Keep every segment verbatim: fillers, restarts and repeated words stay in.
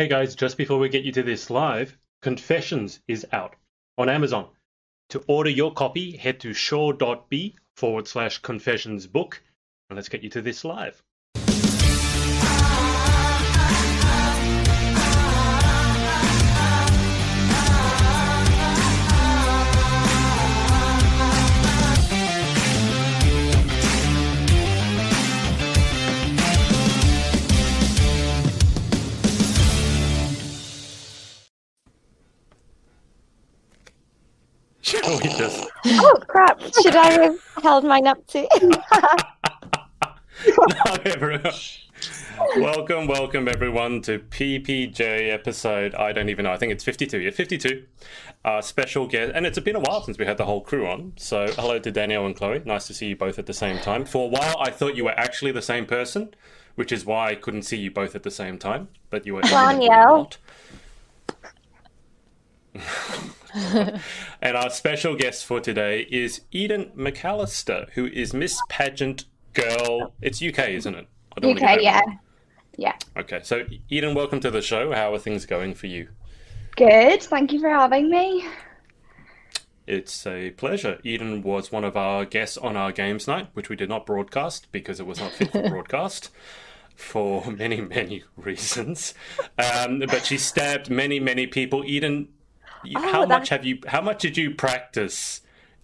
Hey guys, just before we get you to this live, Confessions is out on Amazon. To order your copy, head to shaw.b forward slash confessions book, and let's get you to this live. Just... Oh crap! Should I have held mine up too? No, everyone. Welcome, welcome everyone to P P J episode. I don't even know. I think it's fifty-two. Yeah, fifty-two. Uh, special guest, and it's been a while since we had the whole crew on. So hello to Danielle and Chloe. Nice to see you both at the same time. For a while, I thought you were actually the same person, which is why I couldn't see you both at the same time. But you were Danielle. And our special guest for today is Eden McAllister, who is Miss Pageant Girl. It's U K, isn't it? I don't U K, yeah. Wrong. Yeah. Okay, so Eden, welcome to the show. How are things going for you? Good. Thank you for having me. It's a pleasure. Eden was one of our guests on our games night, which we did not broadcast because it was not fit for broadcast. For many, many reasons. Um, but she stabbed many, many people. Eden... Oh, how much have you? How much did you practice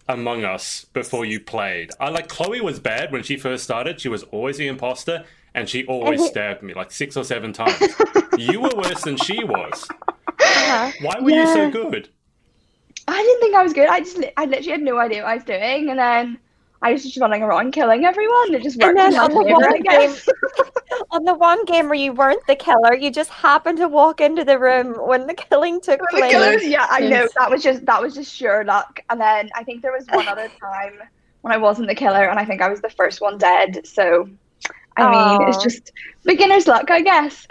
Among Us before you played? I like Chloe was bad when she first started. She was always the imposter, and she always and he... stabbed me like six or seven times. You were worse than she was. Uh-huh. Why were yeah. you so good? I didn't think I was good. I just, I literally had no idea what I was doing, and then I was just running around killing everyone. It just worked. And then on the one game, on the one game where you weren't the killer, you just happened to walk into the room when the killing took when place. The killers, yeah, I know. That was just that was just sheer luck. And then I think there was one other time when I wasn't the killer, and I think I was the first one dead. So, I Aww. mean, it's just beginner's luck, I guess.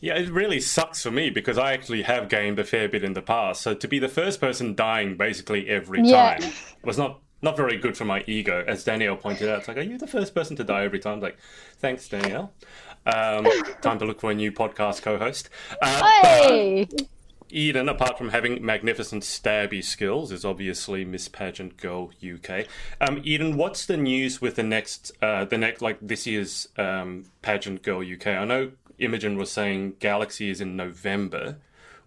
Yeah, it really sucks for me because I actually have gamed a fair bit in the past. So to be the first person dying basically every time yeah. was not. Not very good for my ego, as Danielle pointed out. It's like, are you the first person to die every time? I'm like, thanks, Danielle. Um, time to look for a new podcast co-host. Uh, hey! Eden, apart from having magnificent stabby skills, is obviously Miss Pageant Girl U K. Um, Eden, what's the news with the next, uh, the next, like this year's um, Pageant Girl U K? I know Imogen was saying Galaxy is in November.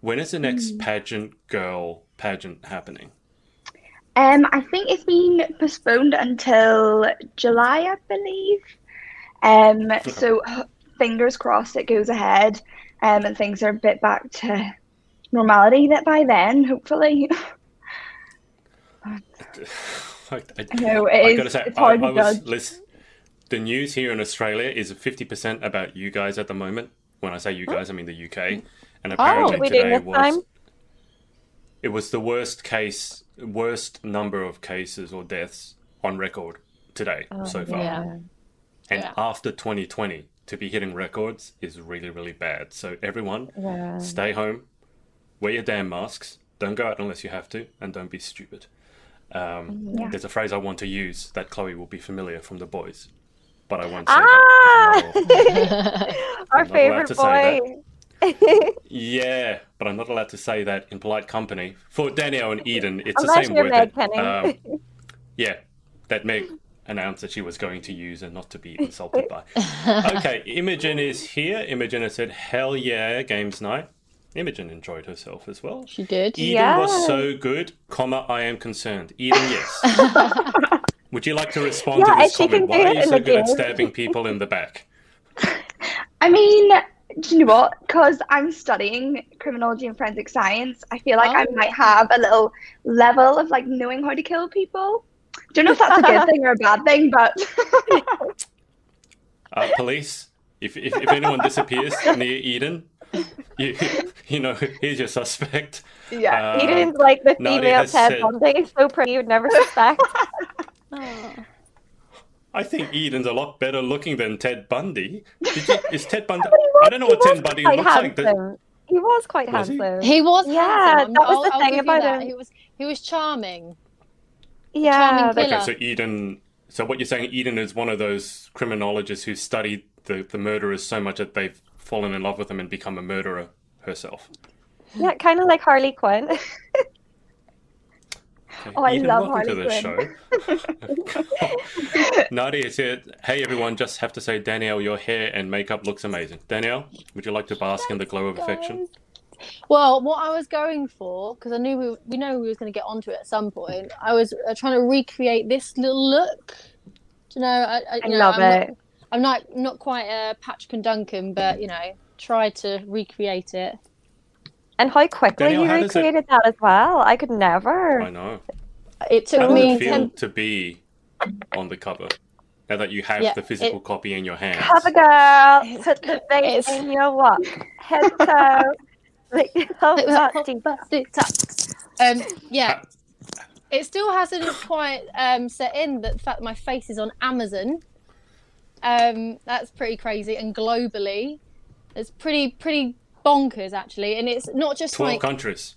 When is the next mm. Pageant Girl pageant happening? Um, I think it's been postponed until July, I believe. Um, so fingers crossed it goes ahead um, and things are a bit back to normality that by then, hopefully. I, I, I know, it I is, gotta say, it's hard I, I was, to judge. Listen, the news here in Australia is fifty percent about you guys at the moment. When I say you guys, I mean the U K. And apparently oh, today was... Time? It was the worst case, worst number of cases or deaths on record today oh, so far. Yeah. And yeah. after twenty twenty, to be hitting records is really, really bad. So everyone, yeah. stay home, wear your damn masks, don't go out unless you have to, and don't be stupid. Um, yeah. There's a phrase I want to use that Chloe will be familiar from The Boys, but I won't say ah! that. Our favourite boy. Yeah, but I'm not allowed to say that in polite company. For Danielle and Eden, it's Unless the same word Meg that, um, yeah, that Meg announced that she was going to use and not to be insulted by. Okay, Imogen is here. Imogen has said, hell yeah, games night. Imogen enjoyed herself as well. She did. Eden yeah. was so good, comma, I am concerned. Eden, yes. Would you like to respond yeah, to this comment? Why are you so good game. at stabbing people in the back? I mean... Do you know what? Because I'm studying criminology and forensic science, I feel like oh. I might have a little level of like knowing how to kill people. Don't know if that's a good thing or a bad thing, but uh, police. If, if if anyone disappears near Eden, you you know here's your suspect. Yeah, uh, Eden's like the female Ted Bundy. It's so pretty you'd never suspect. Oh. I think Eden's a lot better looking than Ted Bundy. Did you, is Ted Bundy... was, I don't know what Ted Bundy looks handsome. like. He was quite was handsome. He, he was yeah, handsome. Yeah, that was the I'll, thing I'll about him. He was, he was charming. Yeah. Charming okay, so Eden... So what you're saying, Eden is one of those criminologists who studied the, the murderers so much that they've fallen in love with him and become a murderer herself. Yeah, kind of like Harley Quinn. Okay, oh, Eden, I love Harley Quinn. Welcome to the show. Nadia said, hey everyone, just have to say, Danielle, your hair and makeup looks amazing. Danielle, would you like to bask in the glow of affection? Well, what I was going for, because I knew we we know we was going to get onto it at some point, I was uh, trying to recreate this little look. Do you know? I, I, you I know, love I'm it. Not, I'm not not quite a Patchkin Duncan, but you know, try to recreate it. And how quickly Danielle, you how recreated it... that as well. I could never. I know. It took how does me it feel ten... to be on the cover. Now that you have yeah, the physical it... copy in your hands. Cover girl, put the thing in your what? Head toe. um, yeah, it still hasn't quite um, set in that the fact that my face is on Amazon. Um, that's pretty crazy, and globally, it's pretty pretty bonkers actually. And it's not just twelve like... countries,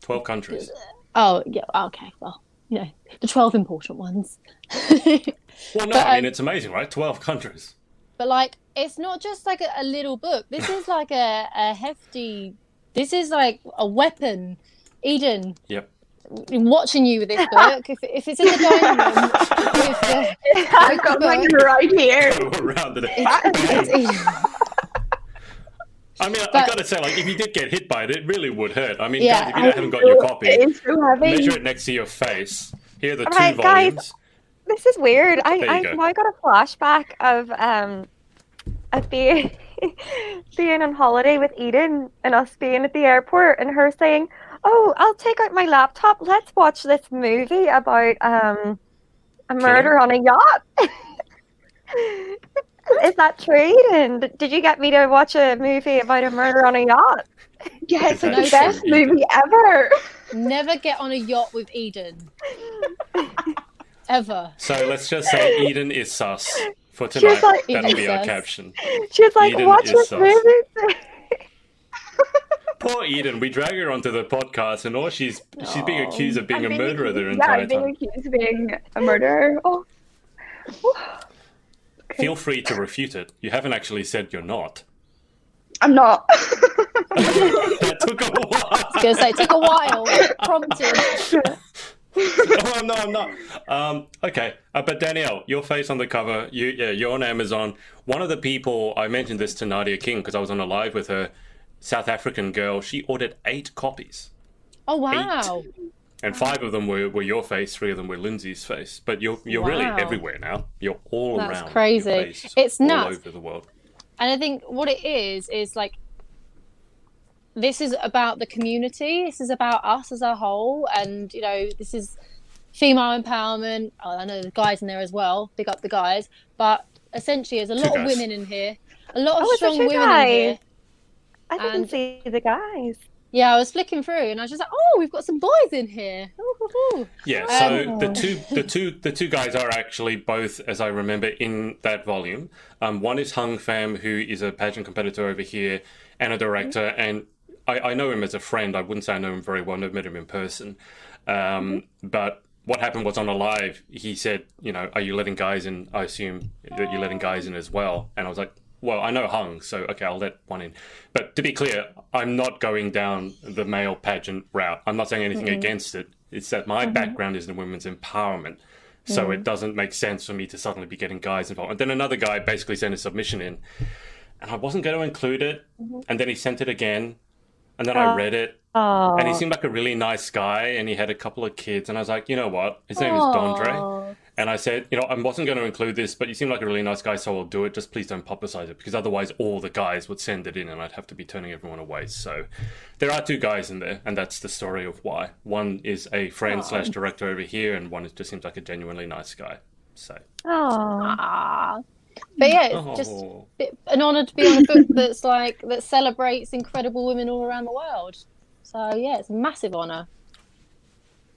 twelve countries. Oh yeah, okay. Well, you know the twelve important ones. Well, no, but, I mean um... it's amazing, right? Twelve countries. But like, it's not just like a, a little book. This is like a, a hefty. This is like a weapon, Eden. Yep. I'm watching you with this book. If if it's in the dining room, with the, I've got mine right here. Rounded it. It's, it's I mean, but, I gotta say, like, if you did get hit by it, it really would hurt. I mean, yeah, if you I haven't got your copy, it's so heavy. Measure it next to your face. Here are the All two right, volumes. Guys, this is weird. I I go. now got a flashback of um. Of being, being on holiday with Eden and us being at the airport and her saying, oh, I'll take out my laptop. Let's watch this movie about um, a murder on a yacht. Is that true, Eden? Did you get me to watch a movie about a murder on a yacht? Yes, yeah, it's the best movie ever. Never get on a yacht with Eden. Ever. So let's just say Eden is sus. For tonight, she was like, that'll be our caption. She was like, Eden watch this sus. Movie. Poor Eden. We drag her onto the podcast and all she's Aww. she's being accused of being I'm a murderer being, the entire yeah, being time. being accused of being a murderer. Oh. Okay. Feel free to refute it. You haven't actually said you're not. I'm not. That took a while. I was going to say, it took a while. Prompted. Oh no, I'm not. Um, okay, uh, but Danielle, your face on the cover. You, yeah, you're on Amazon. One of the people I mentioned this to Nadia King because I was on a live with her, South African girl. She ordered eight copies. Oh wow! Eight. And wow. five of them were, were your face. Three of them were Lindsay's face. But you're you're wow. really everywhere now. You're all That's around. That's crazy. Your face it's all nuts. Over the world. And I think what it is is like. This is about the community. This is about us as a whole. And, you know, this is female empowerment. Oh, I know the guys in there as well. Big up the guys. But essentially, there's a lot of women in here. A lot of oh, strong women guy. in here. I didn't and, see the guys. Yeah, I was flicking through and I was just like, oh, we've got some boys in here. Ooh. Yeah, so um, the two the two, the two guys are actually both, as I remember, in that volume. Um, one is Hung Pham, who is a pageant competitor over here and a director mm-hmm. and... I, I know him as a friend. I wouldn't say I know him very well. I've never met him in person. Um, mm-hmm. But what happened was on a live, he said, you know, are you letting guys in? I assume that you're letting guys in as well. And I was like, well, I know Hung, so okay, I'll let one in. But to be clear, I'm not going down the male pageant route. I'm not saying anything mm-hmm. against it. It's that my mm-hmm. background is in women's empowerment. So mm-hmm. it doesn't make sense for me to suddenly be getting guys involved. And then another guy basically sent a submission in. And I wasn't going to include it. Mm-hmm. And then he sent it again. And then uh, I read it, aww. and he seemed like a really nice guy, and he had a couple of kids. And I was like, you know what? His name aww. is Dondre. And I said, you know, I wasn't going to include this, but you seem like a really nice guy, so I'll do it. Just please don't publicize it, because otherwise all the guys would send it in, and I'd have to be turning everyone away. So there are two guys in there, and that's the story of why. One is a friend aww. slash director over here, and one is, just seems like a genuinely nice guy. So. Aww. But yeah, it's oh. just a bit, an honour to be on a book that's like that celebrates incredible women all around the world. So yeah, it's a massive honour.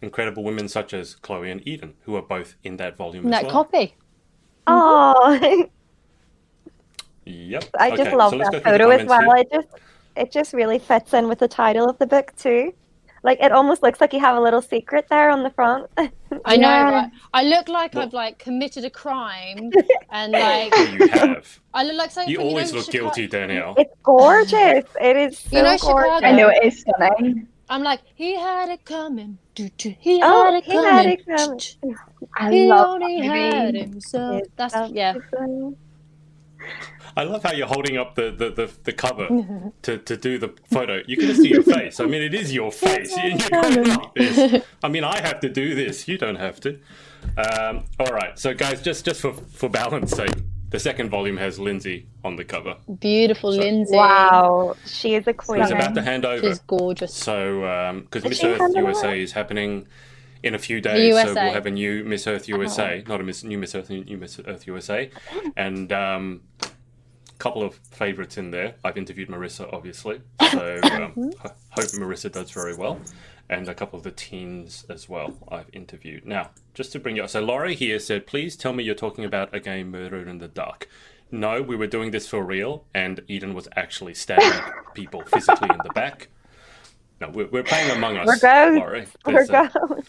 Incredible women such as Chloe and Eden, who are both in that volume. In that well. copy. Oh. Yep. I just okay, love so that photo as well. Here. It just it just really fits in with the title of the book too. Like, it almost looks like you have a little secret there on the front. I know. Yeah. Right? I look like well, I've, like, committed a crime. And, like... You have. I look like something... You always you know, look Chicago- guilty, Danielle. It's gorgeous. It is so you know, gorgeous. Chicago, I know, it is stunning. I'm like, he had it coming. He oh, had it he coming. Had it coming. I he love only that had himself. That's, yeah. I love how you're holding up the, the, the, the cover to, to do the photo. You can just see your face. I mean, it is your face. You, you can't do this. I mean, I have to do this. You don't have to. Um, all right. So, guys, just, just for, for balance sake, the second volume has Lindsay on the cover. Beautiful so, Lindsay. Wow. She is a queen. She's about to hand over. She's gorgeous. So, because um, Miss Earth U S A out? is happening in a few days. So we'll have a new Miss Earth U S A. Oh. Not a Miss, new Miss Earth, new Miss Earth U S A. And... Um, couple of favourites in there. I've interviewed Marissa, obviously, so um, I hope Marissa does very well, and a couple of the teens as well I've interviewed. Now, just to bring you up, so Laurie here said, please tell me you're talking about a game Murder in the Dark. No, we were doing this for real, and Eden was actually stabbing people physically in the back. No, we're, we're playing Among Us, we're going. Laurie. We're going. A,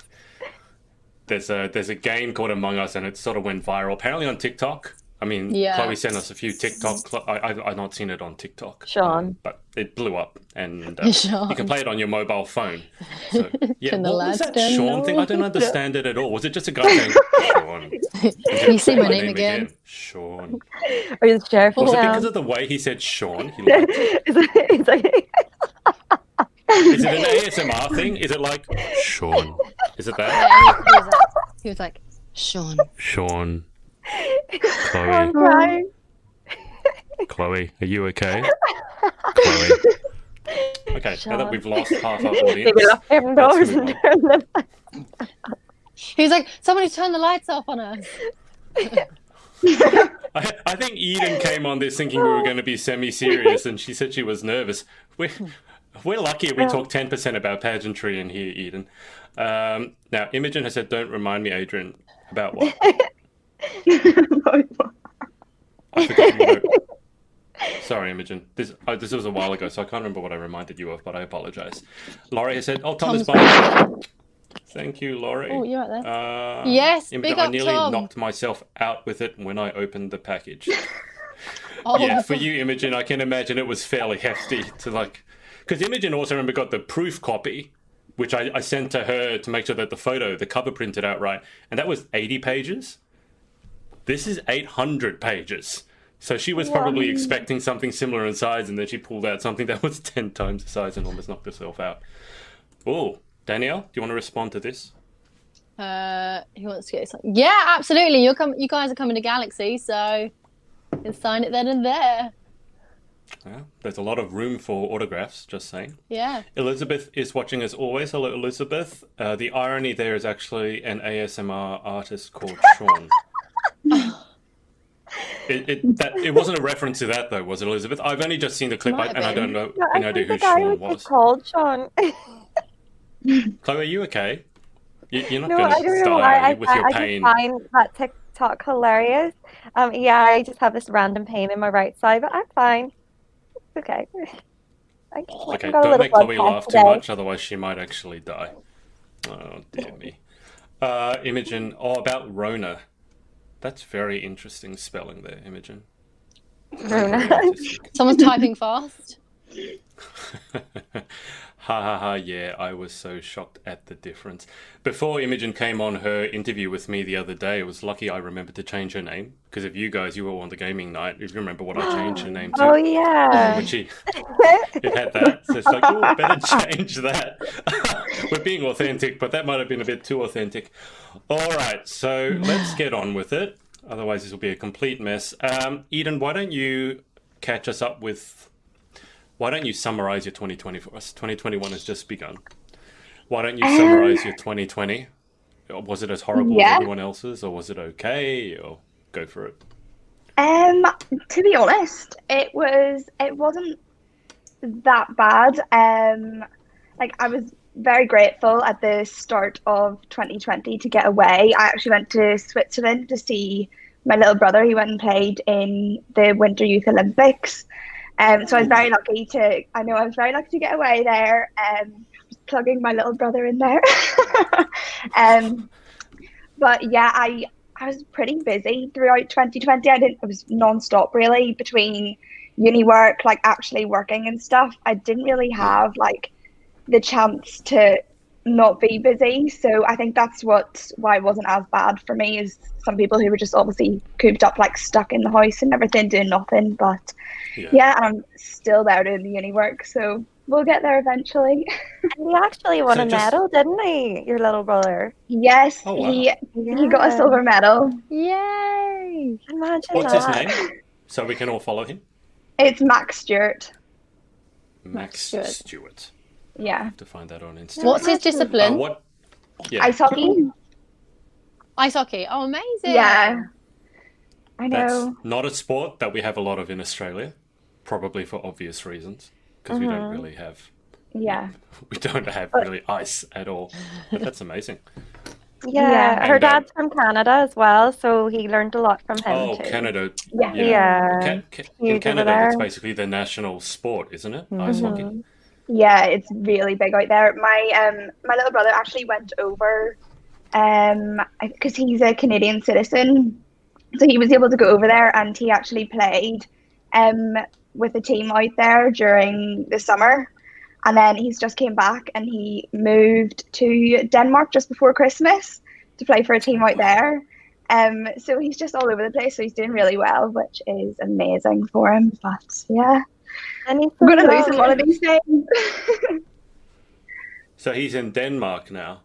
there's, a, there's a game called Among Us, and it sort of went viral, apparently on TikTok. I mean, yeah. Chloe sent us a few TikTok. I, I, I've not seen it on TikTok. Sean. Um, but it blew up. And uh, you can play it on your mobile phone. So, yeah, can the what was that Sean know? thing? I don't understand it at all. Was it just a guy saying, Sean? Can you say my name, name again? again? Sean. Or is it sheriff? Was it because of the way he said Sean? He liked it. Is it, is it... Is it an A S M R thing? Is it like, Sean? Is it that? Yeah, he, he, was like, he was like, Sean. Sean. Chloe. I'm crying. Chloe, are you okay? Chloe. Okay, Sean. Now that we've lost half our audience. He's like, somebody turn the lights off on us. I, I think Eden came on this thinking we were going to be semi-serious, and she said she was nervous. We're, we're lucky we talk ten percent about pageantry in here, Eden. Um, now, Imogen has said, don't remind me, Adrian, about what? I forgot Sorry, Imogen. This oh, this was a while ago, so I can't remember what I reminded you of, but I apologise. Laurie has said, "Oh, Tom Tom's is fine." Thank you, Laurie. Oh, you're right there. Uh, yes, Imogen, big up, I nearly Tom. knocked myself out with it when I opened the package. oh, yeah, for you, Imogen, I can imagine it was fairly hefty to like, because Imogen also remember got the proof copy, which I, I sent to her to make sure that the photo, the cover, printed out right, and that was eighty pages. This is eight hundred pages. So she was probably Yum. expecting something similar in size, and then she pulled out something that was ten times the size and almost knocked herself out. Oh, Danielle, do you want to respond to this? Uh, who wants to get it? Yeah, absolutely. You're com- you guys are coming to Galaxy, so you can sign it then and there. Yeah, there's a lot of room for autographs, just saying. Yeah. Elizabeth is watching as always. Hello, Elizabeth. Uh, the irony there is actually an A S M R artist called Sean. It it that it wasn't a reference to that though, was it, Elizabeth? I've only just seen the clip, I, and I don't know no, any idea who Sean was. Called Sean. Chloe, are you okay? You, you're not no, going to die with I, your I pain. I find that TikTok hilarious. Um, yeah, I just have this random pain in my right side, but I'm fine. It's okay. I okay, don't make Chloe laugh today. too much, otherwise she might actually die. Oh dear me. Uh, Imogen, oh about Rona. That's very interesting spelling there, Imogen. Someone's typing fast. Ha ha ha, yeah, I was so shocked at the difference. Before Imogen came on her interview with me the other day, it was lucky I remembered to change her name. Because if you guys, you were on the gaming night, if you remember what I changed her name to. Oh, yeah. When she it had that. So it's like, oh, better change that. We're being authentic, but that might have been a bit too authentic. All right, so let's get on with it. Otherwise, this will be a complete mess. Um, Eden, why don't you catch us up with... Why don't you summarize your twenty twenty for us? twenty twenty-one has just begun. Why don't you summarize um, your twenty twenty? Was it as horrible yeah. as everyone else's, or was it okay? Or go for it. Um, to be honest, it was. It wasn't that bad. Um, like I was very grateful at the start of twenty twenty to get away. I actually went to Switzerland to see my little brother. He went and played in the Winter Youth Olympics. Um, so I was very lucky to, I know I was very lucky to get away there. Um, plugging my little brother in there. um, but yeah, I I was pretty busy throughout twenty twenty. I didn't. It was non-stop really, between uni work, like actually working and stuff. I didn't really have like the chance to not be busy, so I think that's what why it wasn't as bad for me as some people who were just obviously cooped up, like stuck in the house and everything, doing nothing. But yeah, yeah I'm still there doing the uni work, so we'll get there eventually. And he actually won so a just... medal, didn't he, your little brother? Yes. Oh, wow. he yeah. he got a silver medal. Yay. Imagine what's that. His name, so we can all follow him? It's Max Stewart. Max Stewart, Stewart. Yeah. I have to find that on Instagram. What's his discipline? Uh, what? Yeah. Ice hockey. Ice hockey. Oh, amazing. Yeah. I know. That's not a sport that we have a lot of in Australia, probably for obvious reasons, because uh-huh. we don't really have... Yeah. We don't have really ice at all. But that's amazing. Yeah. yeah. Her and, dad's um, from Canada as well, so he learned a lot from him oh, too. Oh, Canada. Yeah. yeah. yeah. Can, can, in Canada, it's basically the national sport, isn't it? Mm-hmm. Ice hockey. Yeah, it's really big out there. My um my little brother actually went over um because he's a Canadian citizen, so he was able to go over there, and he actually played um with a team out there during the summer, and then he's just came back and he moved to Denmark just before Christmas to play for a team out there. Um so he's just all over the place, so he's doing really well, which is amazing for him. But yeah, I'm gonna lose a lot of these things. So he's in Denmark now?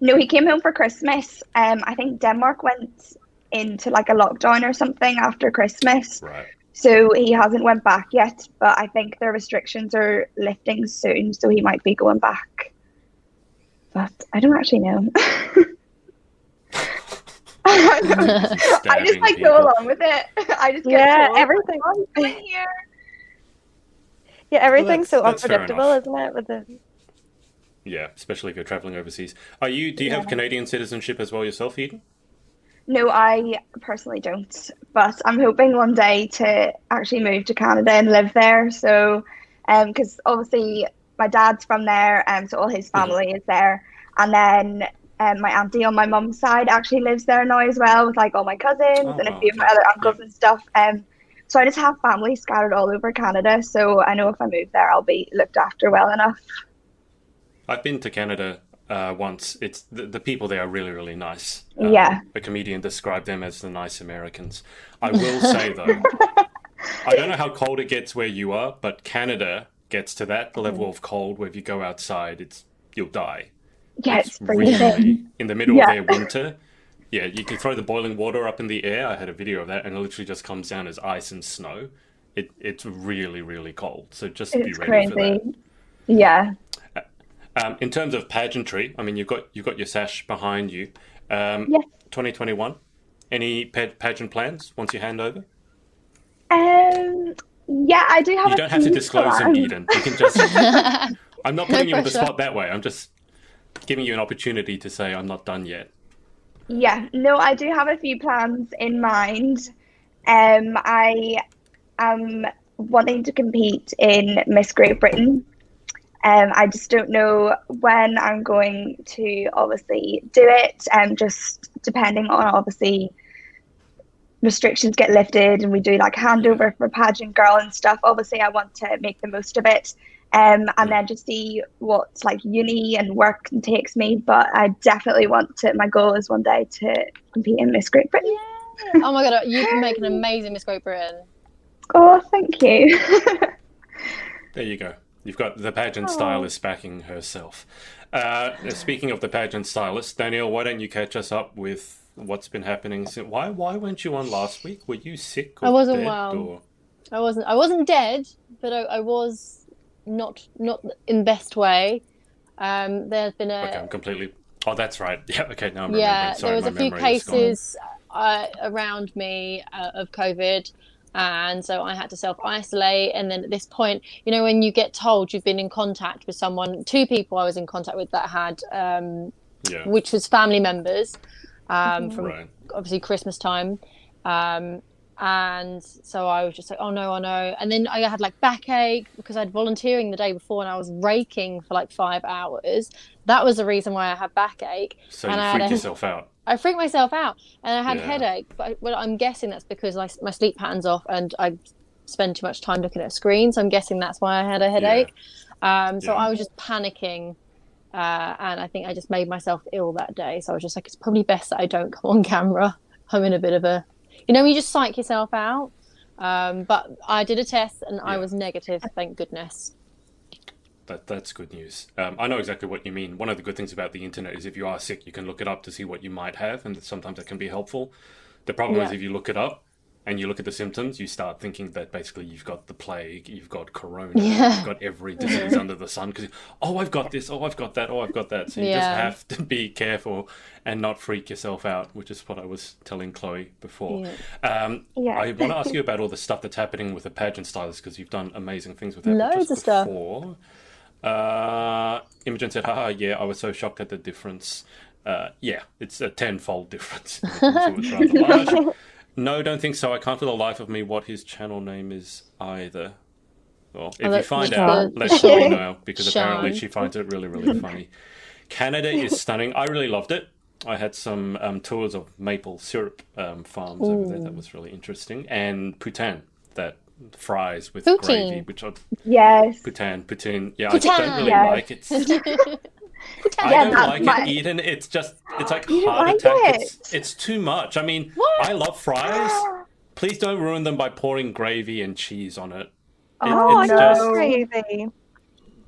No, he came home for Christmas. Um, I think Denmark went into like a lockdown or something after Christmas. Right. So he hasn't went back yet, but I think their restrictions are lifting soon, so he might be going back. But I don't actually know. I, don't, I just like people. Go along with it. I just get yeah, everything on here. Yeah, everything's well, so unpredictable, isn't it? With the yeah, especially if you're traveling overseas. Are you? Do you yeah. have Canadian citizenship as well yourself, Eden? No, I personally don't, but I'm hoping one day to actually move to Canada and live there. So, um, because obviously my dad's from there, and um, so all his family mm-hmm. is there, and then um, my auntie on my mum's side actually lives there now as well, with like all my cousins oh, and a few of my other uncles yeah. and stuff. Um. So I just have family scattered all over Canada, so I know if I move there, I'll be looked after well enough. I've been to Canada uh, once. It's the, the people there are really, really nice. Um, yeah. A comedian described them as the nice Americans. I will say, though, I don't know how cold it gets where you are, but Canada gets to that level of cold where if you go outside, it's you'll die. Yeah, it's, it's freezing. In the middle yeah. of their winter. Yeah, you can throw the boiling water up in the air. I had a video of that, and it literally just comes down as ice and snow. It It's really, really cold. So just it's be ready crazy. For that. Yeah. Um, in terms of pageantry, I mean, you've got you've got your sash behind you. Um, yes. twenty twenty-one, any pa- pageant plans once you hand over? Um. Yeah, I do have. You don't have to disclose them, Eden. You can just. I'm not putting no you on the spot that way. I'm just giving you an opportunity to say I'm not done yet. Yeah, no, I do have a few plans in mind. Um, I am wanting to compete in Miss Great Britain. Um, I just don't know when I'm going to obviously do it. Um, just depending on obviously restrictions get lifted and we do like handover for Pageant Girl and stuff. Obviously, I want to make the most of it. Um, and then just see what like uni and work takes me. But I definitely want to, my goal is one day to compete in Miss Great Britain. Yeah. Oh my God, you can make an amazing Miss Great Britain. Oh, thank you. There you go. You've got the pageant oh. stylist backing herself. Uh, speaking of the pageant stylist, Danielle, why don't you catch us up with what's been happening? Since, why Why weren't you on last week? Were you sick or I wasn't dead? Well. Or... I wasn't I wasn't dead, but I, I was... Not not in best way. Um, there's been a... Okay, I'm completely... Oh, that's right. Yeah, okay, now I'm yeah, remembering. Sorry, there was a few cases uh, around me uh, of COVID, and so I had to self-isolate. And then at this point, you know, when you get told you've been in contact with someone, two people I was in contact with that had, um, yeah. which was family members um, from right. obviously Christmas time. Um, And so I was just like, oh no, oh no. And then I had like backache because I'd volunteering the day before and I was raking for like five hours. That was the reason why I had backache. So and you I freaked a, yourself out. I freaked myself out and I had yeah. headache. But I, well, I'm guessing that's because I, my sleep pattern's off and I spend too much time looking at a screen. So I'm guessing that's why I had a headache. Yeah. Um, so yeah. I was just panicking. Uh, and I think I just made myself ill that day. So I was just like, it's probably best that I don't come on camera. I'm in a bit of a... You know, you just psych yourself out. Um, but I did a test and yeah. I was negative, thank goodness. That That's good news. Um, I know exactly what you mean. One of the good things about the internet is if you are sick, you can look it up to see what you might have. And sometimes that can be helpful. The problem yeah. is if you look it up and you look at the symptoms, you start thinking that basically you've got the plague, you've got corona, yeah. you've got every disease under the sun. Because, oh, I've got this, oh, I've got that, oh, I've got that. So you yeah. just have to be careful and not freak yourself out, which is what I was telling Chloe before. Yeah. Um, yeah. I want to ask you about all the stuff that's happening with the pageant stylist, because you've done amazing things with that. Loads of stuff. Before. Uh, Imogen said, haha, yeah, I was so shocked at the difference. Uh, yeah, it's a tenfold difference. So it's rather large. No, don't think so. I can't for the life of me what his channel name is either. Well, if oh, you find Sean. out, let Chloe know, because Sean. apparently she finds it really, really funny. Canada is stunning. I really loved it. I had some um, tours of maple syrup um, farms Ooh. over there. That was really interesting. And Poutine, that fries with poutine. gravy, which I... Yes. Poutine, poutine. Yeah, poutine. I don't really yes. like it. I yeah, don't like my... it, Eden. It's just, it's like you heart like attack. It. It's, it's too much. I mean, what? I love fries. Please don't ruin them by pouring gravy and cheese on it. it oh, it's I love just... gravy.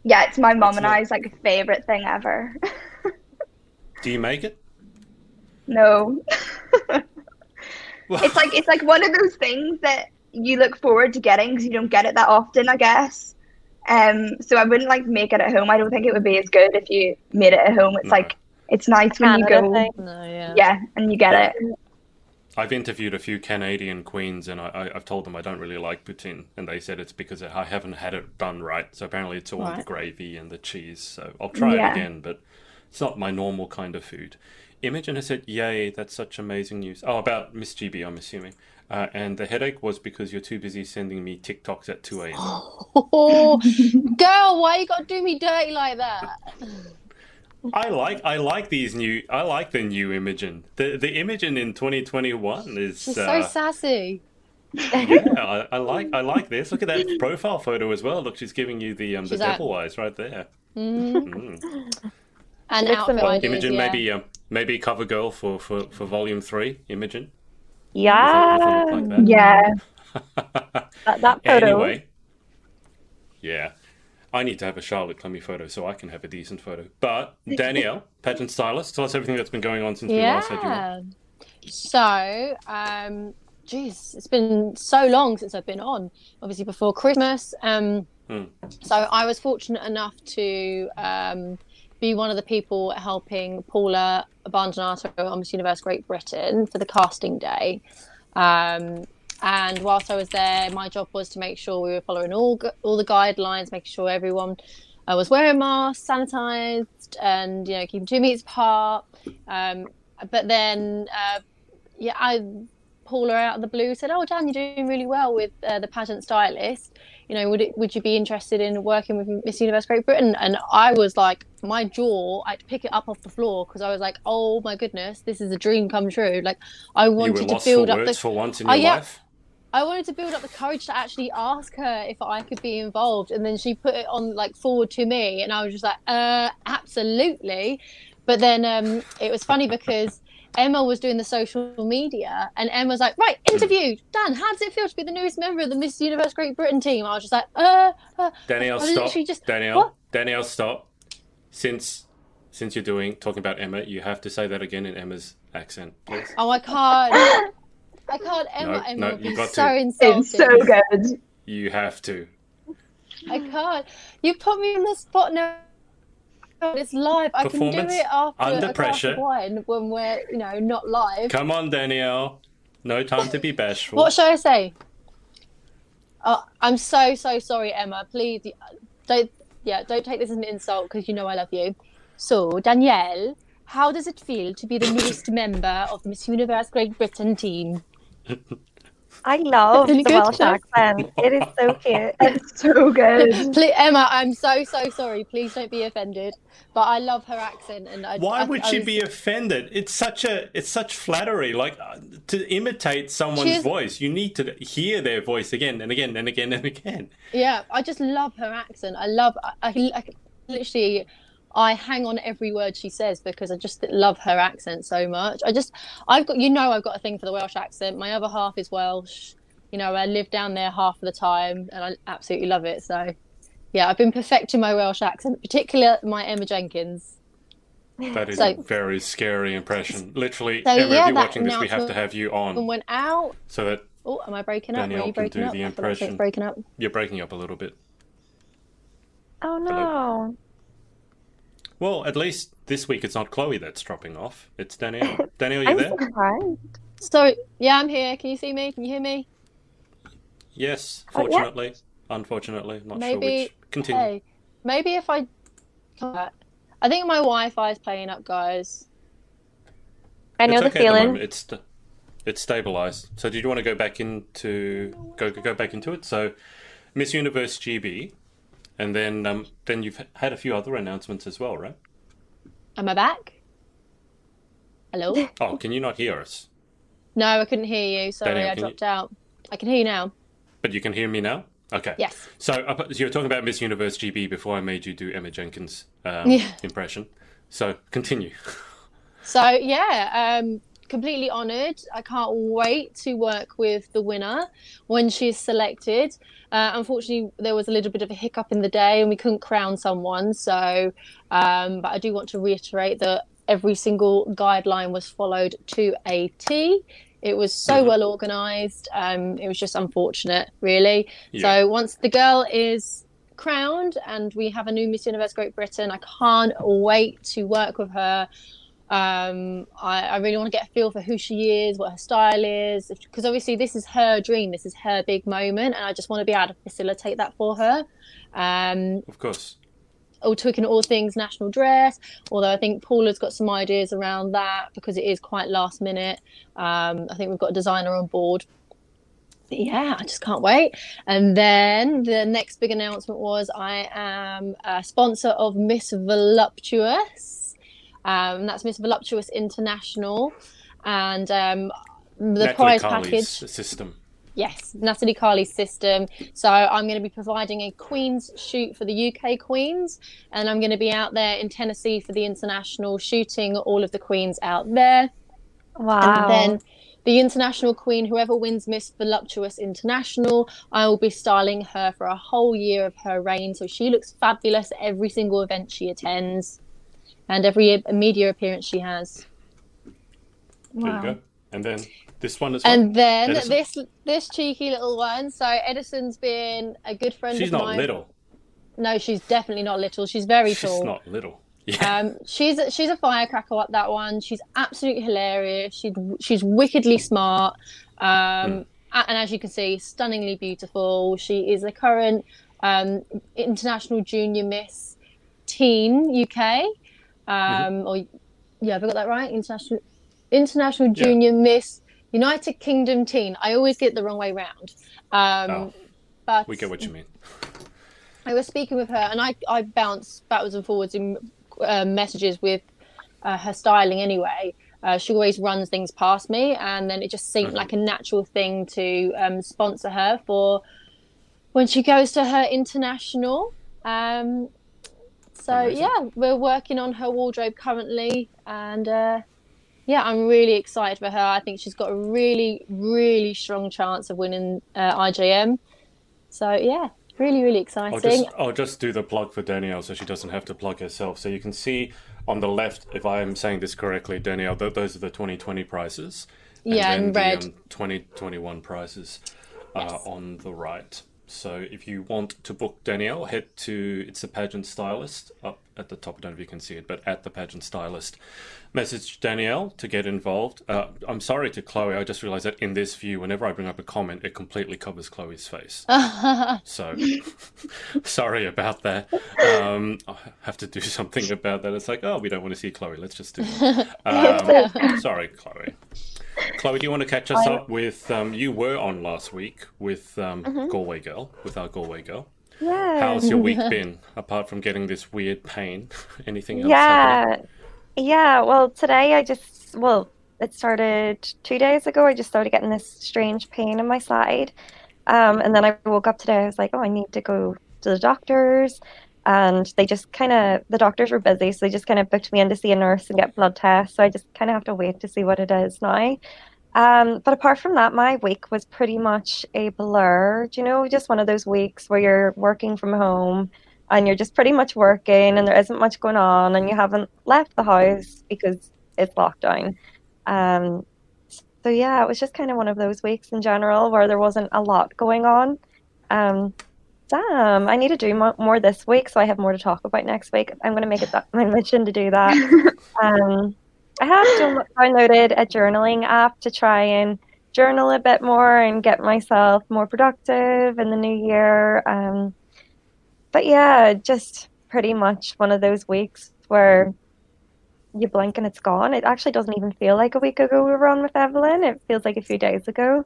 Yeah, it's my mum and not... I's like favorite thing ever. Do you make it? No. It's like it's like one of those things that you look forward to getting because you don't get it that often, I guess. Um, so I wouldn't like make it at home. I don't think it would be as good if you made it at home. It's no. like, it's nice when Canada you go, thing. No, yeah. yeah, and you get yeah. it. I've interviewed a few Canadian queens and I, I, I've told them I don't really like poutine. And they said it's because I haven't had it done right. So apparently it's all right. the gravy and the cheese. So I'll try yeah. it again, but it's not my normal kind of food. Imogen has said, yay, that's such amazing news. Oh, about Miss G B, I'm assuming. Uh, and the headache was because you're too busy sending me TikToks at two a.m. Oh, girl, why you gotta do me dirty like that? I like I like these new I like the new Imogen. The the Imogen in twenty twenty-one is She's uh, so sassy. Yeah, I, I like I like this. Look at that profile photo as well. Look, she's giving you the um she's the like... devil eyes right there. Mm. Mm. And outfit well, ideas, Imogen, yeah. maybe um, maybe cover girl for, for, for volume three, Imogen. Yeah, that, like that? yeah. that, that photo. Anyway, yeah, I need to have a Charlotte Clummy photo so I can have a decent photo. But Danielle, pageant stylist, tell us everything that's been going on since yeah. we last had you on. So, um, geez, it's been so long since I've been on. Obviously before Christmas. Um, hmm. So I was fortunate enough to um, be one of the people helping Paula Bandonato on Miss Universe Great Britain for the casting day. Um, and whilst I was there, my job was to make sure we were following all all the guidelines, making sure everyone uh, was wearing masks, sanitised, and, you know, keeping two metres apart. Um, but then, uh, yeah, I Paula out of the blue said, oh, Dan, you're doing really well with uh, the pageant stylist. You know, would it, would you be interested in working with Miss Universe Great Britain? And I was like, my jaw, I'd pick it up off the floor because I was like, oh my goodness, this is a dream come true. Like, I wanted to build up the for once in your oh, yeah. life. I wanted to build up the courage to actually ask her if I could be involved, and then she put it on like forward to me, and I was just like, uh, absolutely. But then um, it was funny because Emma was doing the social media and Emma's like, right, interview, Dan, how does it feel to be the newest member of the Miss Universe Great Britain team? I was just like, uh, uh Danielle, stop. Just, Danielle, what? Danielle, stop. Since since you're doing, talking about Emma, you have to say that again in Emma's accent, please. Oh, I can't. I can't, Emma. No, Emma no, would be so to. insulting. It's so good. You have to. I can't. You put me on the spot now. It's live. I can do it after under a pressure. Glass of wine when we're, you know, not live. Come on, Danielle. No time to be bashful. What shall I say? Oh, I'm so so sorry, Emma. Please don't. Yeah, don't take this as an insult because you know I love you. So, Danielle, how does it feel to be the newest member of Miss Universe Great Britain team? I love really the Welsh show. accent. It is so cute. It's so good. Please, Emma, I'm so, so sorry. Please don't be offended. But I love her accent. And I, Why I, would I she was... be offended? It's such a, it's such flattery. Like, uh, to imitate someone's She's... voice, you need to hear their voice again and again and again and again. Yeah, I just love her accent. I love, I, I, I literally... I hang on every word she says because I just love her accent so much. I just, I've got, you know, I've got a thing for the Welsh accent. My other half is Welsh. You know, I live down there half of the time and I absolutely love it. So, yeah, I've been perfecting my Welsh accent, particularly my Emma Jenkins. That is so, a very scary impression. Literally, so, Emma, yeah, if you're watching this, we have to have you on. Went out. So that oh, am I breaking up? Danielle Are you can breaking do up? The impression. Like breaking up. You're breaking up a little bit. Oh, no. Below. Well, at least this week it's not Chloe that's dropping off. It's Danielle. Danielle, you I'm there? Surprised. So, yeah, I'm here. Can you see me? Can you hear me? Yes, fortunately. Oh, yeah. Unfortunately. Not maybe, sure which. Continue. Hey, maybe if I... I think my Wi-Fi is playing up, guys. I know it's the okay feeling. The it's it's stabilised. So did you want to go back into... Go, go back into it? So, Miss Universe G B... And then um, then you've had a few other announcements as well, right? Am I back? Hello? Oh, can you not hear us? No, I couldn't hear you. Sorry, Danielle, I dropped you... out. I can hear you now. But you can hear me now? Okay. Yes. So, uh, so you were talking about Miss Universe G B before I made you do Emma Jenkins' um, yeah. impression. So continue. So, yeah, um, completely honoured. I can't wait to work with the winner when she's selected. Uh, unfortunately, there was a little bit of a hiccup in the day and we couldn't crown someone. So, um, but I do want to reiterate that every single guideline was followed to a T. It was so well organised. Um, it was just unfortunate, really. Yeah. So once the girl is crowned and we have a new Miss Universe Great Britain, I can't wait to work with her. Um, I, I really want to get a feel for who she is, what her style is, because obviously this is her dream, this is her big moment, and I just want to be able to facilitate that for her. Um, of course. All tweaking all things national dress, although I think Paula's got some ideas around that because it is quite last minute. Um, I think we've got a designer on board. But yeah, I just can't wait. And then the next big announcement was I am a sponsor of Miss Voluptuous. Um, that's Miss Voluptuous International, and um, the Natalie prize Carly's package system. Yes, Natalie Carly's system. So I'm going to be providing a Queen's shoot for the U K Queens, and I'm going to be out there in Tennessee for the international shooting all of the Queens out there. Wow. And then the international Queen, whoever wins Miss Voluptuous International, I will be styling her for a whole year of her reign. So she looks fabulous at every single event she attends. And every media appearance she has. Wow. There you go. And then this one as well. And then Edison. this this cheeky little one. So Edison's been a good friend she's of mine. She's not little. No, she's definitely not little. She's very she's tall. She's not little. Yeah. Um, she's she's a firecracker up that one. She's absolutely hilarious. She she's wickedly smart. Um, mm. And as you can see, stunningly beautiful. She is the current um, International Junior Miss Teen U K. Um, mm-hmm. Or yeah, have I got that right? International, International Junior yeah. Miss United Kingdom Teen. I always get it the wrong way round. Um, oh, but we get what you mean. I was speaking with her, and I I bounce backwards and forwards in uh, messages with uh, her styling. Anyway, uh, she always runs things past me, and then it just seemed mm-hmm. like a natural thing to um, sponsor her for when she goes to her international. Um, So, amazing. Yeah, we're working on her wardrobe currently. And, uh, yeah, I'm really excited for her. I think she's got a really, really strong chance of winning uh, I J M. So, yeah, really, really exciting. I'll just, I'll just do the plug for Danielle so she doesn't have to plug herself. So you can see on the left, if I'm saying this correctly, Danielle, th- those are the twenty twenty prices. And yeah, and red. The um, twenty twenty-one prices are yes. on the right. So if you want to book Danielle, head to It's the Pageant Stylist up at the top. I don't know if you can see it, but at the Pageant Stylist, message Danielle to get involved. Uh, I'm sorry to Chloe. I just realized that in this view, whenever I bring up a comment, it completely covers Chloe's face. So sorry about that. Um, I have to do something about that. It's like, oh, we don't want to see Chloe. Let's just do it. Um, sorry, Chloe. Chloe, do you want to catch us I... up with, um, you were on last week with um, mm-hmm. Galway Girl, with our Galway Girl. Yeah. How's your week been, apart from getting this weird pain? Anything else yeah. happening? Yeah, well, today I just, well, it started two days ago. I just started getting this strange pain in my side. Um, and then I woke up today. I was like, oh, I need to go to the doctors. And they just kind of, the doctors were busy, so they just kind of booked me in to see a nurse and get blood tests. So I just kind of have to wait to see what it is now. Um, but apart from that, my week was pretty much a blur. Do you know, just one of those weeks where you're working from home and you're just pretty much working and there isn't much going on and you haven't left the house because it's lockdown. Um, so yeah, it was just kind of one of those weeks in general where there wasn't a lot going on. Um, Damn, I need to do more this week, so I have more to talk about next week. I'm going to make it that, my mission to do that. um, I have downloaded a journaling app to try and journal a bit more and get myself more productive in the new year. Um, but yeah, just pretty much one of those weeks where you blink and it's gone. It actually doesn't even feel like a week ago we were on with Evelyn. It feels like a few days ago.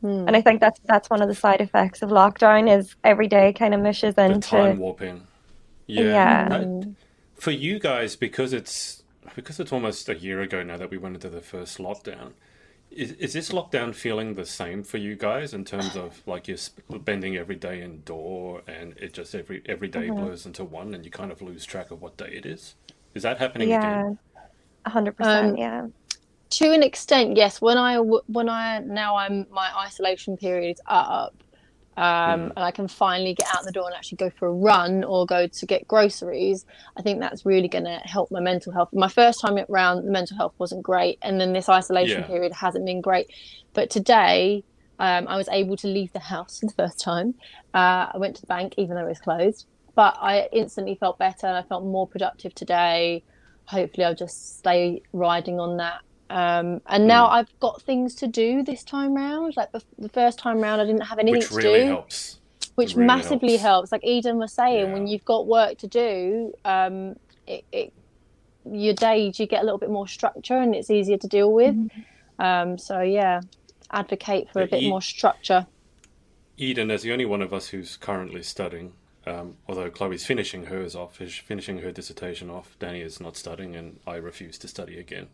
Hmm. And I think that's that's one of the side effects of lockdown is every day kind of mushes into the time warping. Yeah. yeah. I, for you guys, because it's because it's almost a year ago now that we went into the first lockdown. Is is this lockdown feeling the same for you guys in terms of like you're spending every day indoor and it just every every day mm-hmm. blurs into one and you kind of lose track of what day it is? Is that happening yeah. again? Yeah, one hundred percent. Um, yeah. To an extent, yes. When I when I now I'm my isolation period is up, um, mm. and I can finally get out the door and actually go for a run or go to get groceries. I think that's really going to help my mental health. My first time around, the mental health wasn't great, and then this isolation yeah. period hasn't been great. But today, um, I was able to leave the house for the first time. Uh, I went to the bank, even though it was closed, but I instantly felt better and I felt more productive today. Hopefully, I'll just stay riding on that. Um, and now mm. I've got things to do this time round. Like the, the first time round, I didn't have anything to do. Which really helps. Which really massively helps. helps. Like Eden was saying, yeah. when you've got work to do, um, it, it, your days, you get a little bit more structure and it's easier to deal with. Mm-hmm. Um, so, yeah, advocate for but a bit e- more structure. Eden, as the only one of us who's currently studying, um, although Chloe's finishing hers off, is finishing her dissertation off. Danny is not studying, and I refuse to study again.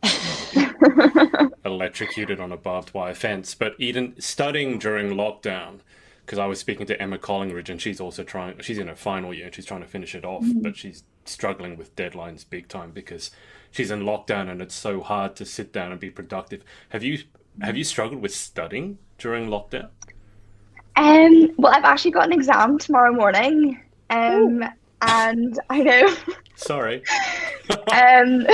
Electrocuted on a barbed wire fence. But Eden studying during lockdown, because I was speaking to Emma Collingridge, and she's also trying. She's in her final year, and she's trying to finish it off, mm-hmm. but she's struggling with deadlines big time because she's in lockdown, and it's so hard to sit down and be productive. Have you have you struggled with studying during lockdown? Um, well, I've actually got an exam tomorrow morning, um, and I know. Sorry. um,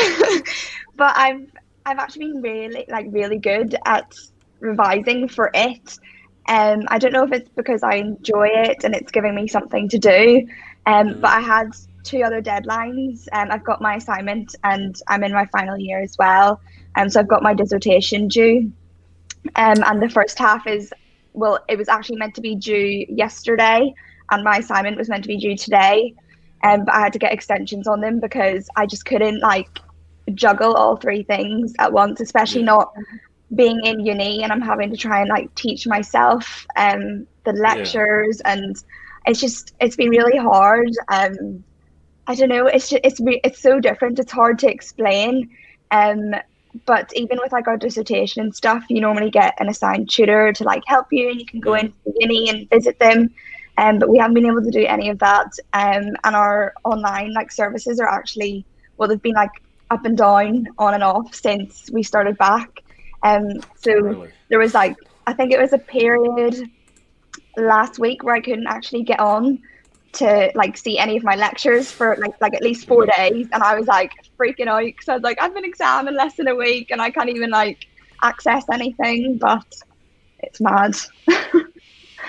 but I've I've actually been really like really good at revising for it. Um, I don't know if it's because I enjoy it and it's giving me something to do. Um, mm. but I had two other deadlines. Um, I've got my assignment and I'm in my final year as well. Um, so I've got my dissertation due. Um, and the first half is. Well, it was actually meant to be due yesterday and my assignment was meant to be due today. Um, but I had to get extensions on them because I just couldn't like juggle all three things at once, especially not being in uni and I'm having to try and like teach myself um, the lectures yeah. and it's just, it's been really hard. Um, I don't know, it's just, it's it's so different. It's hard to explain. Um, But even with like our dissertation and stuff, you normally get an assigned tutor to like help you and you can go into uni and visit them. Um, but we haven't been able to do any of that. Um, and our online like services are actually, well, they've been like up and down, on and off since we started back. Um, so really? There was like, I think it was a period last week where I couldn't actually get on to like see any of my lectures for like like at least four days and I was like freaking out because I was like I have an exam in less than a week and I can't even like access anything, but it's mad.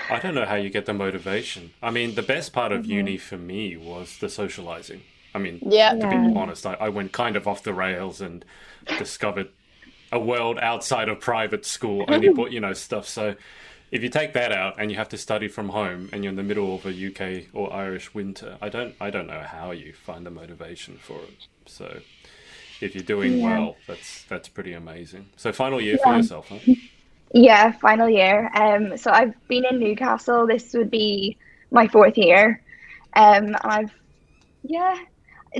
I don't know how you get the motivation. I mean the best part of mm-hmm. uni for me was the socializing. I mean yeah. to yeah. be honest I, I went kind of off the rails and discovered a world outside of private school only bought you know stuff so if you take that out and you have to study from home and you're in the middle of a U K or Irish winter, I don't I don't know how you find the motivation for it. So if you're doing yeah. well, that's that's pretty amazing. So final year yeah. for yourself, huh? Yeah, final year. Um, so I've been in Newcastle. This would be my fourth year. Um, and I've, yeah,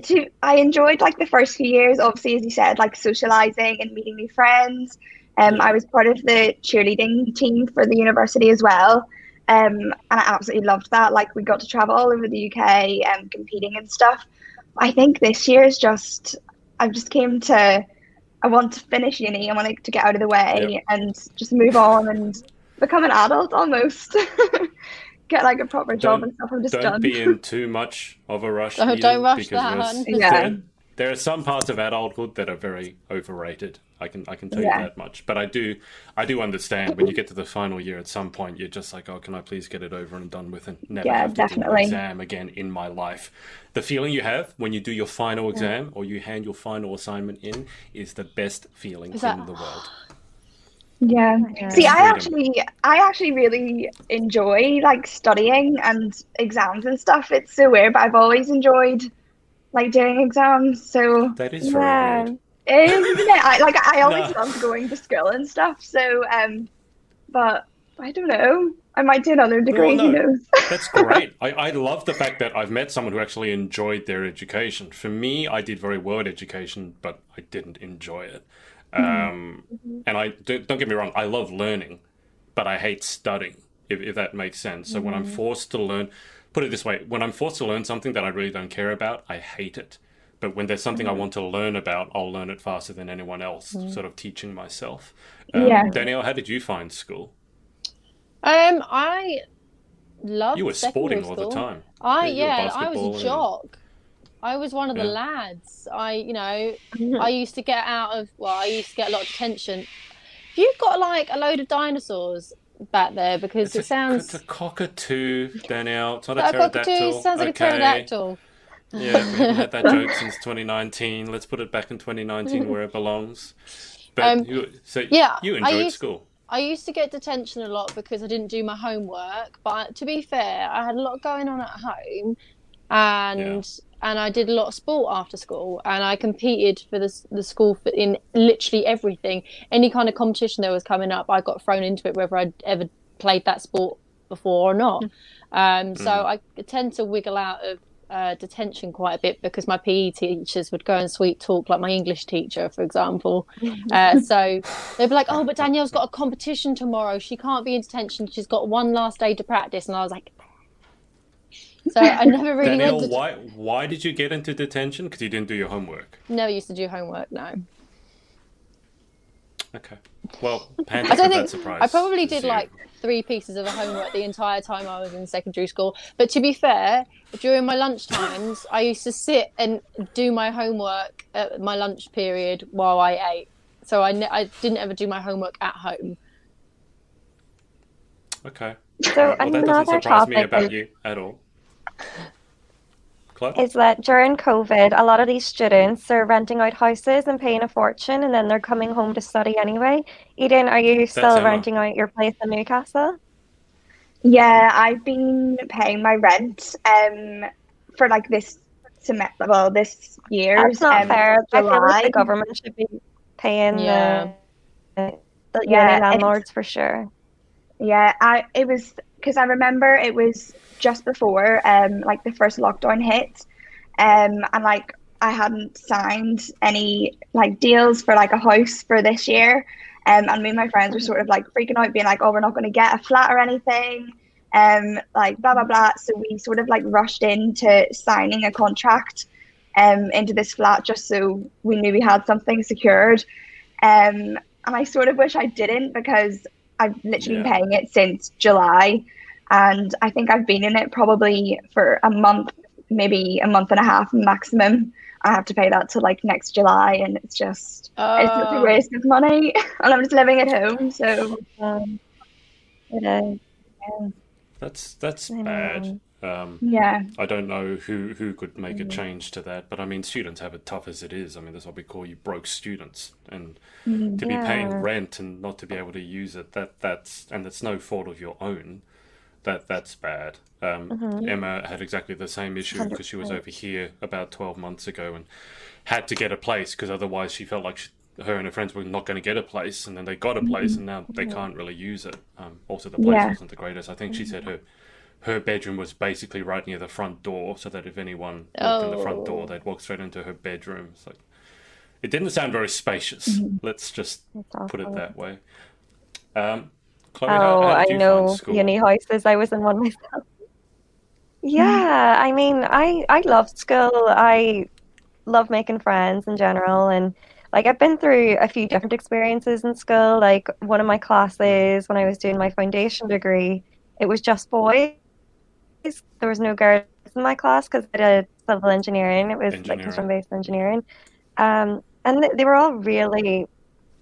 to, I enjoyed like the first few years, obviously, as you said, like socializing and meeting new friends. Um, I was part of the cheerleading team for the university as well. Um, and I absolutely loved that. Like we got to travel all over the U K and um, competing and stuff. I think this year is just, I've just came to, I want to finish uni. I want to get out of the way yep. and just move on and become an adult almost. Get like a proper job don't, and stuff. I'm just don't done. Don't be in too much of a rush. Oh, don't rush that. Yeah. There, there are some parts of adulthood that are very overrated. I can I can tell yeah. you that much. But I do I do understand when you get to the final year at some point you're just like, oh, can I please get it over and done with and never yeah, have to definitely. do an exam again in my life. The feeling you have when you do your final exam yeah. or you hand your final assignment in is the best feeling is that... in the world. Yeah. yeah. See, I actually I actually really enjoy like studying and exams and stuff. It's so weird, but I've always enjoyed like doing exams. So that is yeah. very weird. It is, isn't it? I, like I always no. loved going to school and stuff. So, um, but I don't know. I might do another degree. Well, no. Who knows? That's great. I, I love the fact that I've met someone who actually enjoyed their education. For me, I did very well at education, but I didn't enjoy it. Um, mm-hmm. And I don't get me wrong. I love learning, but I hate studying. If, if that makes sense. So mm-hmm. when I'm forced to learn, put it this way: when I'm forced to learn something that I really don't care about, I hate it. But when there's something mm-hmm. I want to learn about, I'll learn it faster than anyone else, mm-hmm. sort of teaching myself. Um, yeah. Danielle, how did you find school? Um, I loved You were sporting school. all the time. I, yeah, yeah I was a jock. And... I was one of yeah. the lads. I, you know, I used to get out of, well, I used to get a lot of attention. You've got like a load of dinosaurs back there because it's it a, sounds... It's a cockatoo, Danielle. It's not a pterodactyl. A cockatoo sounds like okay. a pterodactyl. Yeah, we haven't had that joke since twenty nineteen. Let's put it back in twenty nineteen where it belongs. But um, you, so yeah, you enjoyed I used, school. I used to get detention a lot because I didn't do my homework. But to be fair, I had a lot going on at home, and yeah. and I did a lot of sport after school, and I competed for the the school in literally everything. Any kind of competition that was coming up, I got thrown into it, whether I'd ever played that sport before or not. Um, so mm. I tend to wiggle out of Uh, detention quite a bit because my P E teachers would go and sweet talk, like my English teacher, for example. Uh, so they'd be like, oh, but Danielle's got a competition tomorrow. She can't be in detention. She's got one last day to practice. And I was like... So I never really... Danielle, went to... why, why did you get into detention? Because you didn't do your homework. Never used to do homework, no. Okay. Well, Panda, I don't think, that surprise. I probably did like three pieces of homework the entire time I was in secondary school. But to be fair, during my lunch times, I used to sit and do my homework at my lunch period while I ate. So I, ne- I didn't ever do my homework at home. Okay. So uh, well, that doesn't surprise me about you at all. Chloe? Is that during COVID, a lot of these students are renting out houses and paying a fortune, and then they're coming home to study anyway. Eden, are you still renting out your place in Newcastle? Yeah, I've been paying my rent um, for like this semester, well, this year. That's not um, fair. July. I feel like the government should be paying yeah. the, the yeah, landlords for sure. Yeah, I it was because I remember it was just before um like the first lockdown hit, um and like I hadn't signed any like deals for like a house for this year, um and me and my friends were sort of like freaking out, being like, oh, we're not going to get a flat or anything, um like blah blah blah. So we sort of like rushed into signing a contract um into this flat just so we knew we had something secured, um and I sort of wish I didn't because I've literally yeah. been paying it since July. And I think I've been in it probably for a month, maybe a month and a half maximum. I have to pay that till like next July, and it's just oh. it's such a waste of money. And I'm just living at home, so um, you know, yeah. That's that's um, bad. Um, yeah, I don't know who, who could make mm-hmm. a change to that, but I mean, students have it tough as it is. I mean, that's what we call you broke students, and mm-hmm. to yeah. be paying rent and not to be able to use it, that that's and it's no fault of your own. that that's bad. Um, mm-hmm. Emma had exactly the same issue because she was over here about twelve months ago and had to get a place because otherwise she felt like she, her and her friends were not going to get a place, and then they got a place, mm-hmm. and now they can't really use it. Um, also, the place yeah. wasn't the greatest. I think mm-hmm. she said her her bedroom was basically right near the front door, so that if anyone walked oh. in the front door, they'd walk straight into her bedroom. It's like, it didn't sound very spacious. Mm-hmm. Let's just put it that way. Um, Chloe, oh, how, how did you I know uni houses. I was in one myself. Yeah, I mean, I, I loved school. I love making friends in general, and like I've been through a few different experiences in school. Like one of my classes when I was doing my foundation degree, it was just boys. There was no girls in my class because I did civil engineering. It was engineering. like construction-based engineering, um, and they were all really,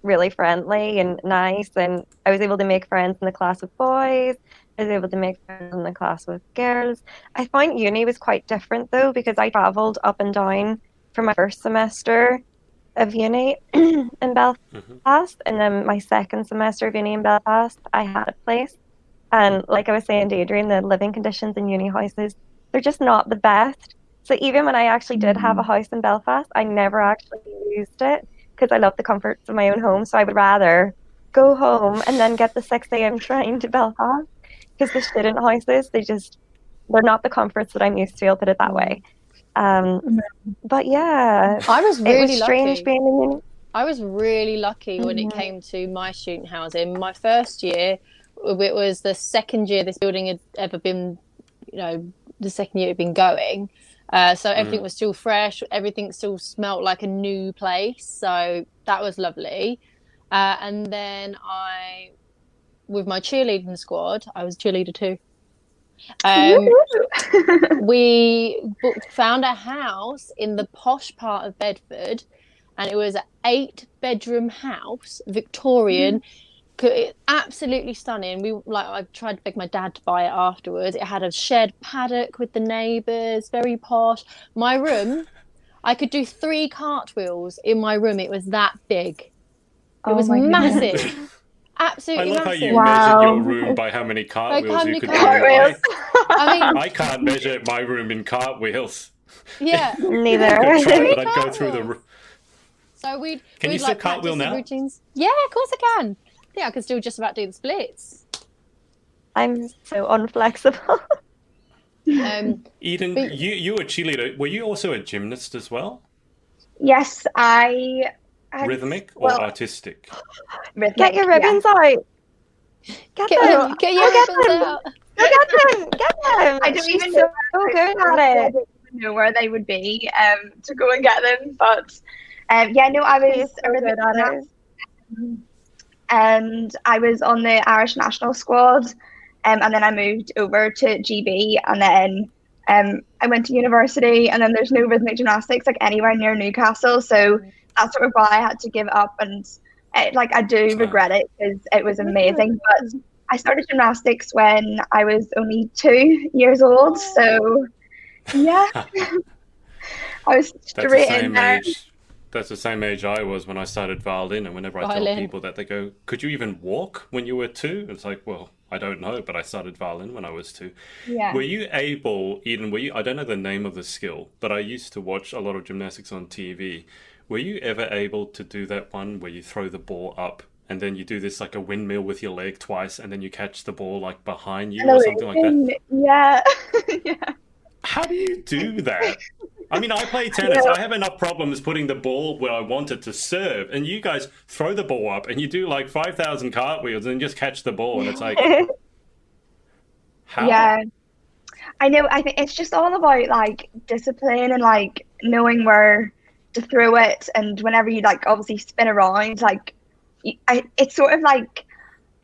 really friendly and nice. And I was able to make friends in the class with boys. I was able to make friends in the class with girls. I find uni was quite different though because I travelled up and down for my first semester of uni in Belfast, mm-hmm. and then my second semester of uni in Belfast, I had a place. And like I was saying to Adrian, the living conditions in uni houses, they're just not the best. So even when I actually did have a house in Belfast, I never actually used it because I love the comforts of my own home. So I would rather go home and then get the six a.m. train to Belfast because the student houses, they just, they're not the comforts that I'm used to, I'll put it that way. Um, but yeah, I was really it was strange lucky. Being in uni. I was really lucky when mm-hmm. it came to my student housing. My first year, it was the second year this building had ever been, you know, the second year it had been going. Uh, so everything mm. was still fresh. Everything still smelt like a new place. So that was lovely. Uh, and then I, with my cheerleading squad, I was a cheerleader too. Um, we booked, found a house in the posh part of Bedford, and it was an eight-bedroom house, Victorian, mm. absolutely stunning. We like I tried to beg my dad to buy it afterwards. It had a shared paddock with the neighbours, very posh. My room, I could do three cartwheels in my room. It was that big. It oh was massive. Absolutely I love massive. How you wow. measured your room by how many cartwheels how many you could cartwheels. do. I, I mean, I can't measure my room in cartwheels. Yeah, neither. I could try, but I'd go through the. So we'd. Can we'd you like still cartwheel now? Routines. Yeah, of course I can. Yeah, I can still just about do the splits. I'm so unflexible. um, Eden, but... you you were a cheerleader. Were you also a gymnast as well? Yes, I. Rhythmic or well, artistic? Rhythmic, get your ribbons yeah. out. Get, get them. them. Get your oh, ribbons get them. out. Get them. Get them. I don't She's even know. So good at it. I know where they would be um, to go and get them, but um, yeah, no, I was so a rhythmic dancer, and I was on the Irish national squad, um, and then I moved over to G B, and then. Um, I went to university, and then there's no rhythmic gymnastics like anywhere near Newcastle, so that's sort of why I had to give up. And it, like I do regret it because it was amazing. But I started gymnastics when I was only two years old, so yeah, I was straight in there. Age. That's the same age I was when I started violin, and whenever I violin. tell people that, they go, "Could you even walk when you were two?" It's like, well. I don't know, but I started violin when I was two. Yeah. Were you able, Eden, were you, I don't know the name of the skill, but I used to watch a lot of gymnastics on T V. Were you ever able to do that one where you throw the ball up and then you do this like a windmill with your leg twice and then you catch the ball like behind you Hello, or something Eden. Like that? Yeah. yeah. How do you do that? I mean, I play tennis. I have enough problems putting the ball where I want it to serve. And you guys throw the ball up and you do like five thousand cartwheels and just catch the ball. And it's like, how? Yeah, I know. I think it's just all about like discipline and like knowing where to throw it. And whenever you like obviously spin around, like I, it's sort of like,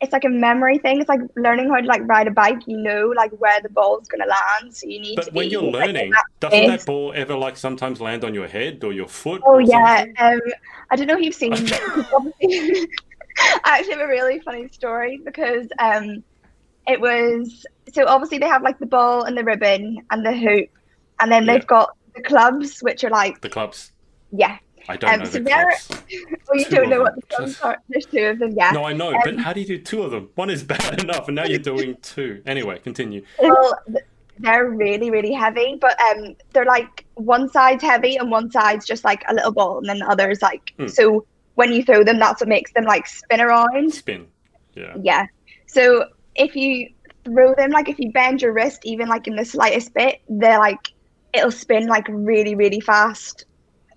it's like a memory thing. It's like learning how to like ride a bike. You know, like where the ball's gonna land. So you need. But to when be, you're learning, like, that doesn't that ball ever like sometimes land on your head or your foot? Oh or yeah. Um, I don't know if you've seen. I actually have a really funny story because um, it was so obviously they have like the ball and the ribbon and the hoop, and then they've yeah. got the clubs, which are like the clubs. Yeah. I don't um, know so the clubs. Well, you two don't know what the clubs are. There's two of them, yeah. No, I know, um, but how do you do two of them? One is bad enough, and now you're doing two. Anyway, continue. Well, they're really, really heavy, but um, they're like one side's heavy and one side's just like a little ball, and then the other is like... Mm. So when you throw them, that's what makes them like spin around. Spin, yeah. Yeah. So if you throw them, like if you bend your wrist even like in the slightest bit, they're like... it'll spin like really, really fast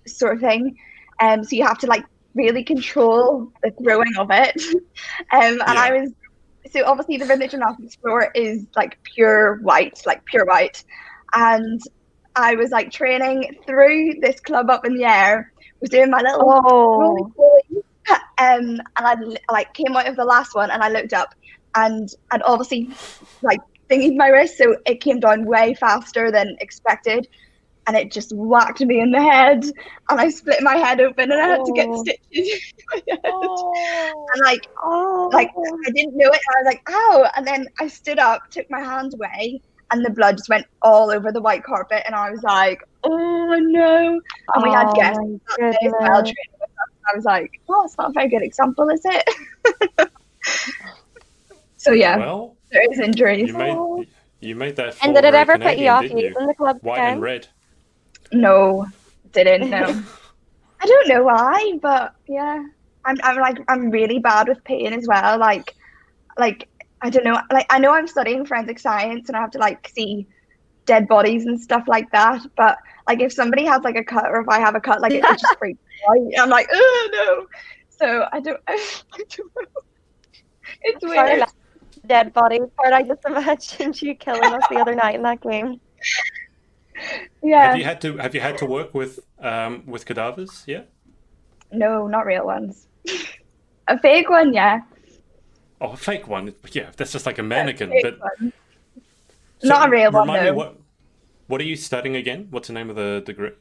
sort of thing. Um, so you have to like really control the throwing of it. um, and yeah. I was, so obviously the rhythmic gymnastics floor is like pure white, like pure white. And I was like training through this club up in the air, was doing my little oh. rolling, um, and I like came out of the last one and I looked up and and obviously like thinking my wrist, so it came down way faster than expected and it just whacked me in the head and I split my head open and I had oh. to get stitches in my head. Oh. And like oh. like I didn't know it and I was like ow, and then I stood up, took my hand away and the blood just went all over the white carpet and I was like oh no, and we oh, had guests that day as well training with us. I was like oh, it's not a very good example, is it? So yeah, well, there is injuries. You made, you made that. And did it ever Canadian, put you off using the club? White and red. No, didn't. No, I don't know why, but yeah, I'm I'm like I'm really bad with pain as well. Like, like I don't know. Like I know I'm studying forensic science and I have to like see dead bodies and stuff like that. But like if somebody has like a cut or if I have a cut, like it, it just freaks me out. I'm like oh no. So I don't. I don't know. It's I'm weird. Sorry. Dead body part. I just imagined you killing us the other night in that game. Yeah. Have you had to Have you had to work with um with cadavers? Yeah. No, not real ones. A fake one, yeah. Oh, a fake one. Yeah, that's just like a mannequin. A but one. So not a real one. Remind no. me what What are you studying again? What's the name of the degree?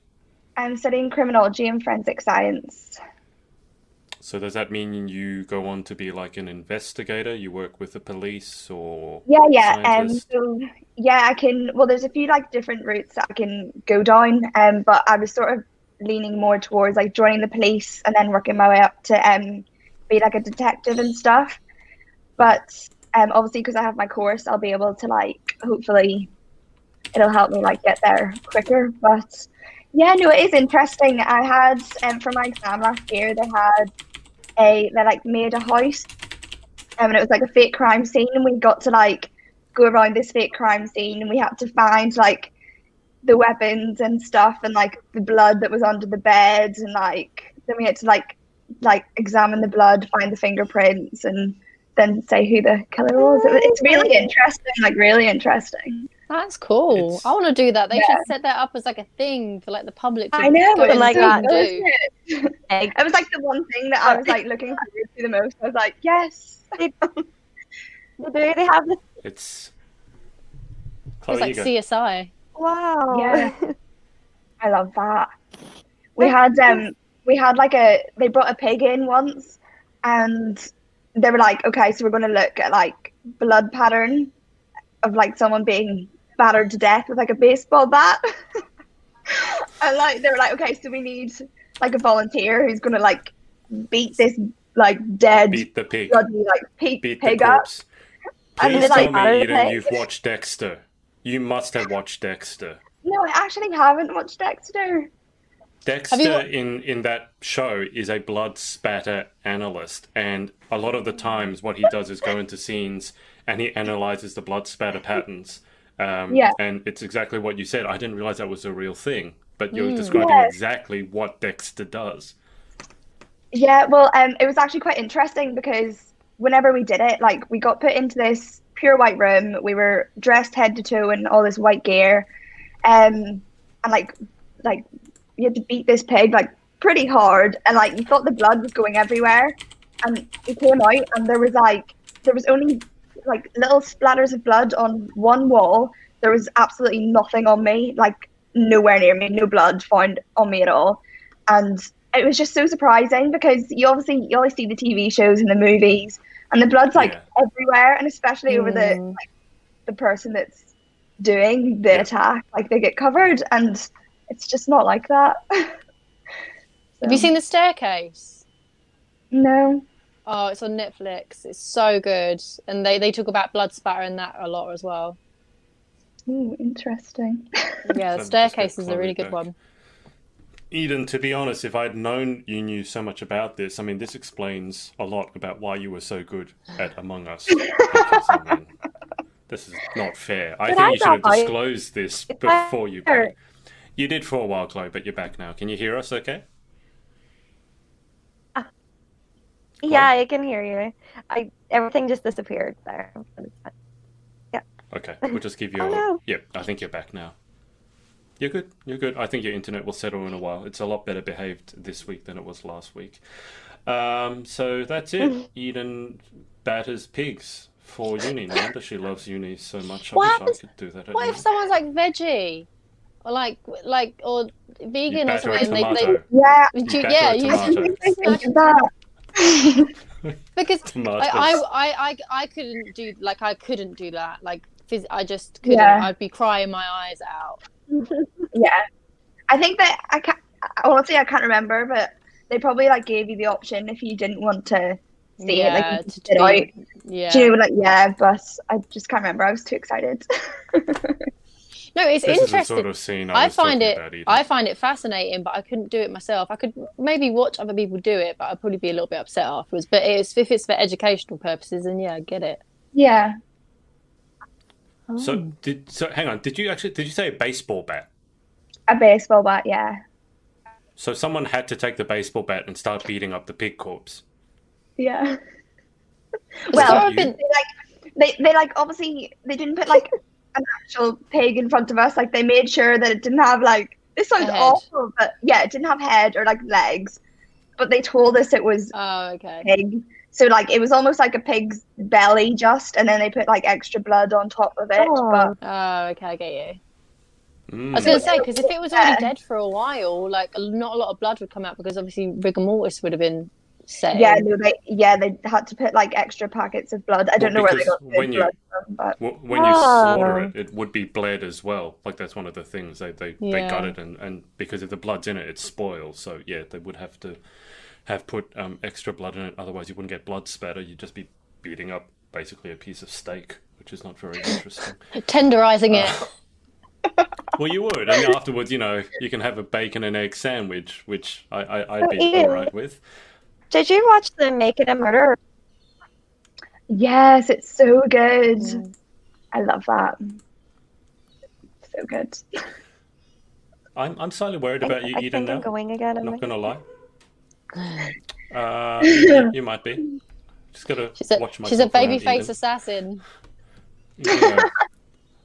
I'm studying criminology and forensic science. So does that mean you go on to be like an investigator? You work with the police or yeah, yeah, um, so, yeah. I can. Well, there's a few like different routes that I can go down, um, but I was sort of leaning more towards like joining the police and then working my way up to um, be like a detective and stuff. But um, obviously, because I have my course, I'll be able to like hopefully it'll help me like get there quicker. But yeah, no, it is interesting. I had um, for my exam last year, they had. A, they like made a house um, and it was like a fake crime scene and we got to like go around this fake crime scene and we had to find like the weapons and stuff and like the blood that was under the bed and like then we had to like like examine the blood, find the fingerprints and then say who the killer was. It's really interesting, like really interesting. That's cool. It's, I want to do that. They yeah. should set that up as like a thing for like the public. To I know, go it was like so that. Cool, it? it was like the one thing that I was like looking forward to the most. I was like, yes. Do they have? The... It's. Chloe, it was like C S I. Wow. Yeah. I love that. We had um, we had like a. They brought a pig in once, and they were like, okay, so we're going to look at like blood pattern of like someone being battered to death with like a baseball bat. And like they were like, okay, so we need like a volunteer who's gonna like beat this like dead beat the pig bloody, like pig, beat pig the up. Please and tell like, me Eden, you've watched Dexter. You must have watched Dexter. No, I actually haven't watched Dexter. Dexter you... in, in that show is a blood spatter analyst, and a lot of the times what he does is go into scenes and he analyzes the blood spatter patterns. Um, yeah. And it's exactly what you said. I didn't realize that was a real thing, but you're mm. describing yeah. exactly what Dexter does. Yeah, well, um, it was actually quite interesting because whenever we did it, like we got put into this pure white room. We were dressed head to toe in all this white gear. Um, and like, like you had to beat this pig like pretty hard. And like you thought the blood was going everywhere. And it came out and there was like, there was only... like little splatters of blood on one wall. There was absolutely nothing on me, like nowhere near me, no blood found on me at all. And it was just so surprising because you obviously you always see the T V shows and the movies and the blood's like yeah. everywhere, and especially mm. over the like, the person that's doing the attack, like they get covered, and it's just not like that. Have you seen The Staircase? No. Oh, it's on Netflix. It's so good. And they, they talk about blood spatter and that a lot as well. Ooh, interesting. Yeah, The Staircase is a really good one. Eden, to be honest, if I'd known you knew so much about this, I mean, this explains a lot about why you were so good at Among Us. Because, I mean, this is not fair. I but think I you should have disclosed I... this before you... Back. You did for a while, Chloe, but you're back now. Can you hear us okay? Uh, yeah, I can hear you. I Everything just disappeared there. Yeah. Okay, we'll just give you... oh, a... no. Yep, I think you're back now. You're good. You're good. I think your internet will settle in a while. It's a lot better behaved this week than it was last week. Um, so that's it. Eden batters pigs for uni. No wonder she loves uni so much. I what wish I could do that. What if someone's like veggie, or like like or vegan or something? They, they... Yeah, you you, yeah, you because I, I I I couldn't do like I couldn't do that. Like phys- I just couldn't. Yeah. I'd be crying my eyes out. Yeah, I think that I can't honestly I can't remember, but they probably like gave you the option if you didn't want to see yeah, it like to do it out. Yeah, do you, like yeah, but I just can't remember. I was too excited. No, it's this interesting. Is the sort of scene I, I find it I find it fascinating, but I couldn't do it myself. I could maybe watch other people do it, but I'd probably be a little bit upset afterwards. But it's if it's for educational purposes, then yeah, I get it. Yeah. Oh. So did so hang on, did you actually did you say a baseball bat? A baseball bat, yeah. So someone had to take the baseball bat and start beating up the pig corpse. Yeah. Well, they, like they they like obviously they didn't put like an actual pig in front of us. Like they made sure that it didn't have like this sounds awful, but yeah, it didn't have head or like legs. But they told us it was oh, okay. pig. So, like, it was almost like a pig's belly just, and then they put, like, extra blood on top of it. Oh, but... oh okay, I get you. Mm. I was going to say, because if it was already dead for a while, like, not a lot of blood would come out because, obviously, rigor mortis would have been set. Yeah, no, they, yeah, they had to put, like, extra packets of blood. I don't well, know where they got the you, blood from, but... W- when oh. you slaughter it, it would be bled as well. Like, that's one of the things. They, they, yeah. they gut it, and, and because if the blood's in it, it's spoiled. So, yeah, they would have to... have put um, extra blood in it, otherwise you wouldn't get blood spatter. You'd just be beating up basically a piece of steak, which is not very interesting. Tenderizing uh, it. Well, you would. And afterwards, you know, you can have a bacon and egg sandwich, which I, I, I'd oh, be Ian, all right with. Did you watch the Making a Murderer? Yes, it's so good. Mm. I love that. So good. I'm I'm slightly worried about I, you, I Eden, now. I'm going again. Not going to lie. Uh, you, you might be. Just gotta she's a, watch my. She's a babyface assassin. You know,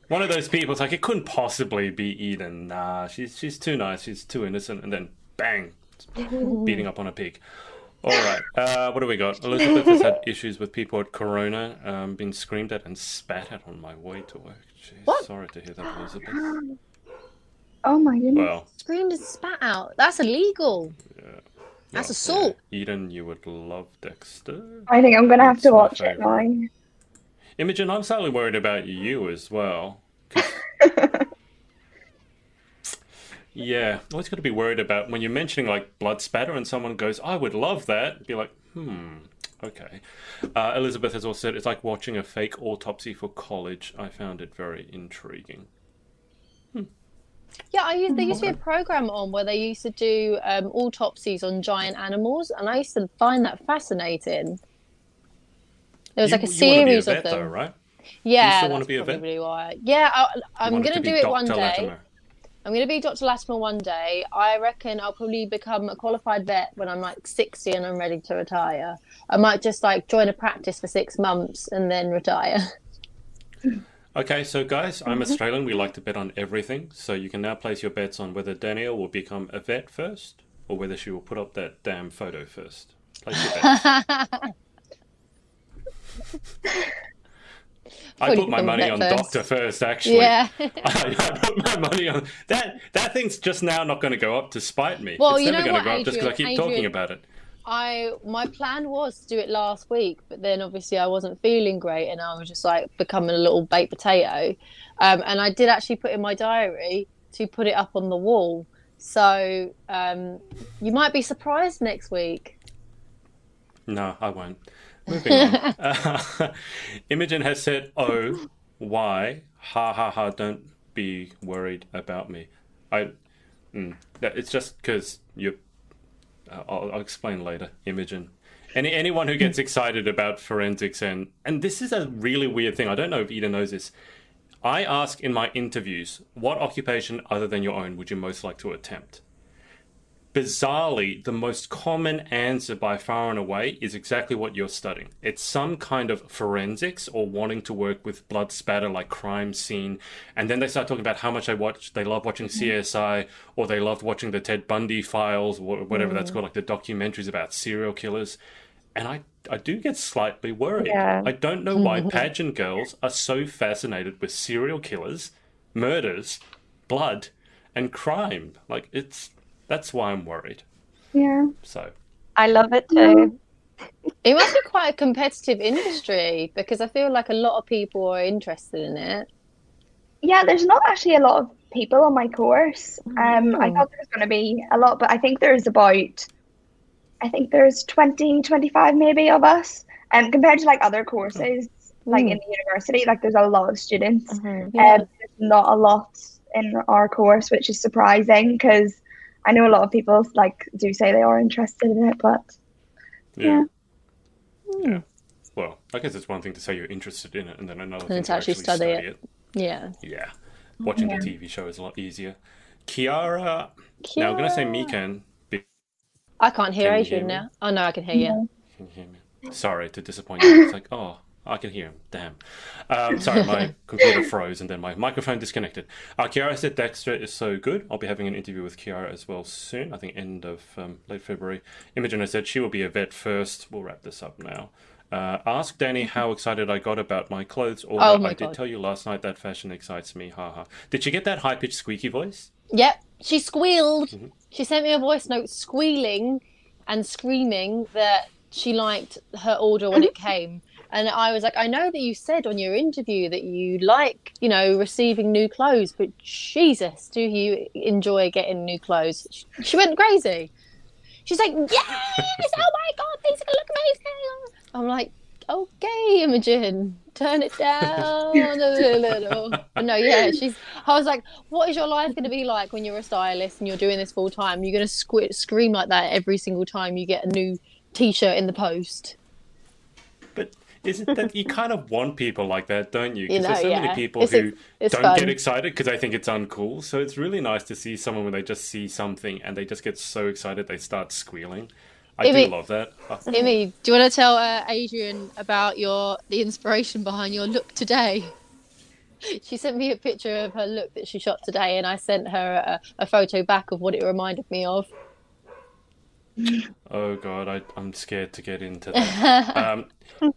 one of those people. It's like it couldn't possibly be Eden. Nah, she's she's too nice. She's too innocent. And then bang, beating up on a pig. All right. Uh, what do we got? Elizabeth has had issues with people at Corona, um, being screamed at and spat at on my way to work. Jeez, what? Sorry to hear that, Elizabeth. Oh my goodness! Well, screamed and spat out. That's illegal. Yeah. That's assault. Eden, you would love Dexter. I think I'm going to have to watch it now. Imogen, I'm slightly worried about you as well. Yeah, always got to be worried about when you're mentioning like blood spatter and someone goes, I would love that. Be like, hmm, okay. Uh, Elizabeth has also said, it's like watching a fake autopsy for college. I found it very intriguing. Hmm. Yeah, I used, there used to be a program on where they used to do um, autopsies on giant animals, and I used to find that fascinating. There was you, like a series a vet, of them, though, right? Yeah, you still that's probably why. Yeah, I, I'm going to do it Doctor one day. Latimer. I'm going to be Doctor Latimer one day. I reckon I'll probably become a qualified vet when I'm like sixty and I'm ready to retire. I might just like join a practice for six months and then retire. Okay, so guys, I'm Australian. We like to bet on everything. So you can now place your bets on whether Danielle will become a vet first or whether she will put up that damn photo first. Place your bets. I put my money on first. Doctor first, actually. Yeah. I, I put my money on... That That thing's just now not going to go up to spite me. Well, it's you never going to go Adrian, up just because I keep Adrian, talking about it. I my plan was to do it last week, but then obviously I wasn't feeling great and I was just like becoming a little baked potato. Um, and I did actually put in my diary to put it up on the wall. So um, you might be surprised next week. No, I won't. Moving on. Uh, Imogen has said, oh, why? Ha ha ha, don't be worried about me. I. Mm, it's just because you're... Uh, I'll, I'll explain later, Imogen. Any Anyone who gets excited about forensics, and, and this is a really weird thing. I don't know if Eden knows this. I ask in my interviews, what occupation other than your own would you most like to attempt? Bizarrely, the most common answer by far and away is exactly what you're studying. It's some kind of forensics or wanting to work with blood spatter, like crime scene. And then they start talking about how much they watch. They love watching C S I, or they loved watching the Ted Bundy files, or whatever mm. that's called, like the documentaries about serial killers. And I, I do get slightly worried. Yeah. I don't know why pageant girls are so fascinated with serial killers, murders, blood, and crime. Like, it's... That's why I'm worried. Yeah. So. I love it too. It must be quite a competitive industry, because I feel like a lot of people are interested in it. Yeah, there's not actually a lot of people on my course. Um, oh. I thought there was going to be a lot, but I think there's about, I think there's twenty, twenty-five maybe of us. And um, compared to like other courses, oh. like mm. in the university, like there's a lot of students. Mm-hmm. Yeah. Um, there's not a lot in our course, which is surprising, because I know a lot of people like do say they are interested in it, but yeah. Yeah. Mm. yeah. Well, I guess it's one thing to say you're interested in it, and then another and thing to actually study, study it. it. Yeah. Yeah. Watching yeah. the T V show is a lot easier. Kiara. Kiara. Now I'm going to say Mikan. Be- I can't hear can Adrian hear now. Oh, no, I can hear yeah. you. Can you hear me? Sorry to disappoint you. It's like, oh, I can hear him. Damn. Um, sorry, my computer froze and then my microphone disconnected. Uh, Kiara said Dexter is so good. I'll be having an interview with Kiara as well soon. I think end of um, late February. Imogen has said she will be a vet first. We'll wrap this up now. Uh, ask Danny how excited I got about my clothes. Although oh my I God. did tell you last night that fashion excites me. Ha ha. Did she get that high-pitched squeaky voice? Yep. She squealed. Mm-hmm. She sent me a voice note squealing and screaming that she liked her order when it came. And I was like, I know that you said on your interview that you like, you know, receiving new clothes, but Jesus, do you enjoy getting new clothes? She went crazy. She's like, yes, oh my God, things are going to look amazing. I'm like, okay, Imogen, turn it down a little. But no, yeah, she's, I was like, what is your life going to be like when you're a stylist and you're doing this full time? You're going to squ- scream like that every single time you get a new T-shirt in the post. Isn't that you kind of want people like that, don't you? Because you know, there's so yeah. many people it's, who it's don't fun. get excited because they think it's uncool. So it's really nice to see someone when they just see something and they just get so excited they start squealing. I Amy, do love that. Amy, do you want to tell uh, Adrian about your the inspiration behind your look today? She sent me a picture of her look that she shot today, and I sent her a, a photo back of what it reminded me of. Oh God, I, I'm scared to get into that. um,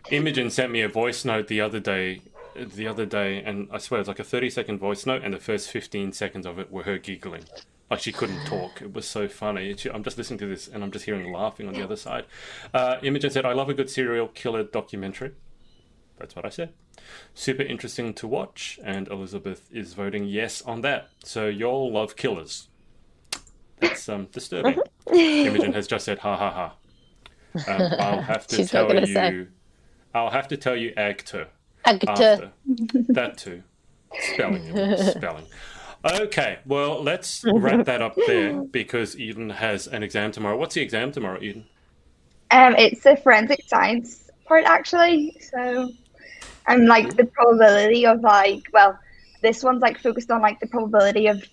Imogen sent me a voice note the other day, the other day, and I swear it was like a thirty-second voice note, and the first fifteen seconds of it were her giggling, like she couldn't talk. It was so funny. She, I'm just listening to this, and I'm just hearing laughing on the other side. Uh, Imogen said, "I love a good serial killer documentary." That's what I said. Super interesting to watch, and Elizabeth is voting yes on that. So y'all love killers. It's um, disturbing. Imogen has just said, ha, ha, ha. Um, I'll have to tell you... Say. I'll have to tell you actor. Actor. That too. Spelling. Spelling. Okay, well, let's wrap that up there because Eden has an exam tomorrow. What's the exam tomorrow, Eden? Um, it's the forensic science part, actually. So, and, like, the probability of, like... Well, this one's, like, focused on, like, the probability of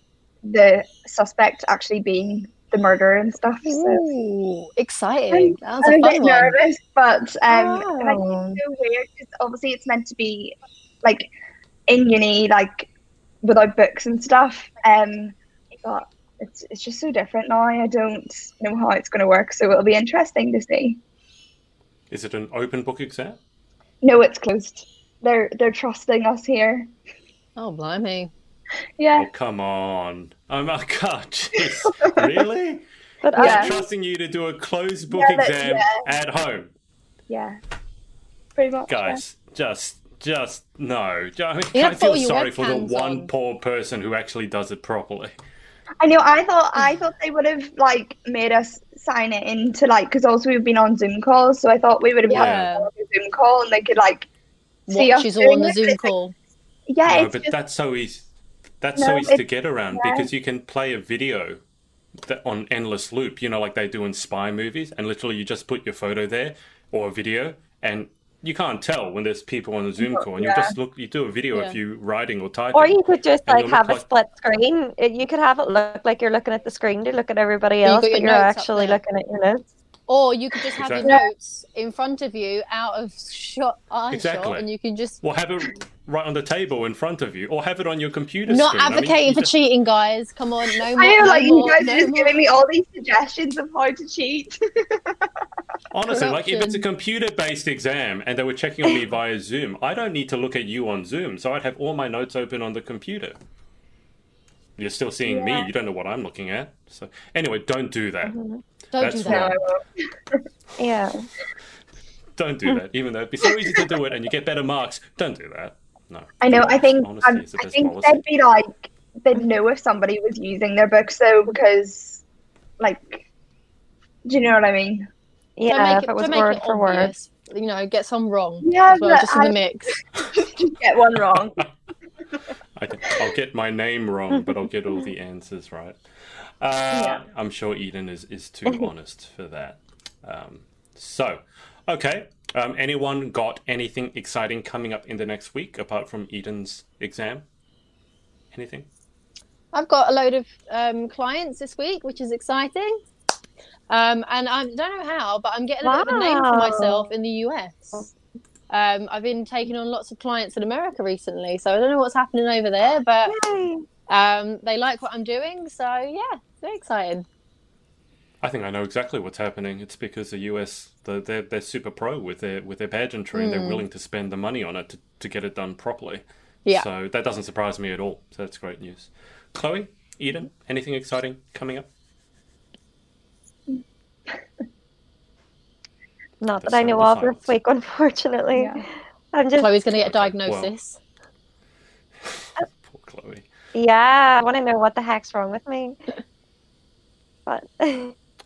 the suspect actually being the murderer and stuff. So. Ooh, exciting. That was I'm a fun bit one. nervous, but um, oh. like, it's so weird because obviously it's meant to be like in uni, like without books and stuff. Um, but it's it's just so different now. I don't know how it's going to work, so it'll be interesting to see. Is it an open book exam? No, it's closed. They're they're trusting us here. Oh, blimey. Yeah. Oh, come on. Oh, my God. Jeez. Really? But I'm yeah. trusting you to do a closed book yeah, exam yeah. at home. Yeah. Pretty much. Guys, yeah. just, just, no. I, mean, I feel sorry for the one on. poor person who actually does it properly. I know. I thought I thought they would have like made us sign it into like, because also we've been on Zoom calls, so I thought we would have yeah. had a Zoom call and they could like see watch us all on the Zoom it. call. Like, yeah, no, but just, that's so easy. That's no, so easy to get around yeah. because you can play a video that on endless loop. You know, like they do in spy movies, and literally you just put your photo there or a video, and you can't tell when there's people on a Zoom call, and yeah. you just look. You do a video yeah. of you writing or typing, or you could just like have like... a split screen. You could have it look like you're looking at the screen to look at everybody else, you but you're actually looking at your notes. Or you could just have exactly. your notes in front of you, out of shot, eye exactly. shot, and you can just. Well, have it right on the table in front of you, or have it on your computer. Not screen. advocating I mean, for just... cheating, guys. Come on, no more. I know, no like more, you guys no are just more. giving me all these suggestions of how to cheat. Honestly, like if it's a computer-based exam and they were checking on me via Zoom, I don't need to look at you on Zoom, so I'd have all my notes open on the computer. You're still seeing yeah. me. You don't know what I'm looking at. So anyway, don't do that. Mm-hmm. Don't That's do that. Why... yeah. Don't do that. Even though it'd be so easy to do it and you get better marks, don't do that. No. I know. I think Honesty um, is the I best think policy. They'd be like they'd know if somebody was using their books though, because like, do you know what I mean? Yeah, don't make it, if it was word it for word. You know, get some wrong. Yeah, as well, just in I, the mix. Get one wrong. I can, I'll get my name wrong, but I'll get all the answers right. Uh, yeah. I'm sure Eden is, is too honest for that. Um, so, okay. Um, anyone got anything exciting coming up in the next week apart from Eden's exam? Anything? I've got a load of um, clients this week, which is exciting. Um, and I don't know how, but I'm getting a wow. bit of a name for myself in the U S. Um, I've been taking on lots of clients in America recently, so I don't know what's happening over there, but um, they like what I'm doing, so yeah, very exciting. I think I know exactly what's happening. It's because the U S, the, they're, they're super pro with their with their pageantry, mm. and they're willing to spend the money on it to, to get it done properly. Yeah. So that doesn't surprise me at all, so that's great news. Chloe, Eden, anything exciting coming up? Not that I know of this week, unfortunately. Yeah. I'm just... Chloe's going to get a diagnosis. Well. Poor Chloe. Yeah, I want to know what the heck's wrong with me. But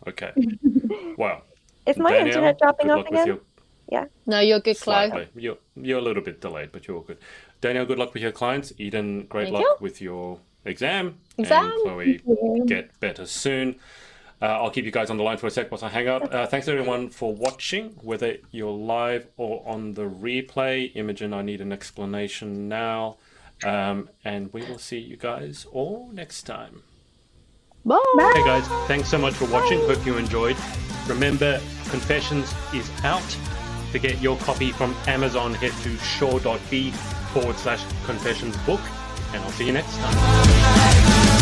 okay. Wow. Is my Danielle, internet dropping off again? Your... Yeah. No, you're good, Chloe. Slightly. You're you're a little bit delayed, but you're all good. Danielle, good luck with your clients. Eden, great Thank luck you. with your exam. Exam. And Chloe, get better soon. Uh, I'll keep you guys on the line for a sec whilst I hang up. Uh, thanks, everyone, for watching, whether you're live or on the replay. Imogen, I need an explanation now. Um, and we will see you guys all next time. Bye. Bye. Hey, guys. Thanks so much for watching. Bye. Hope you enjoyed. Remember, Confessions is out. To get your copy from Amazon, head to shore dot b forward slash confessions book. And I'll see you next time.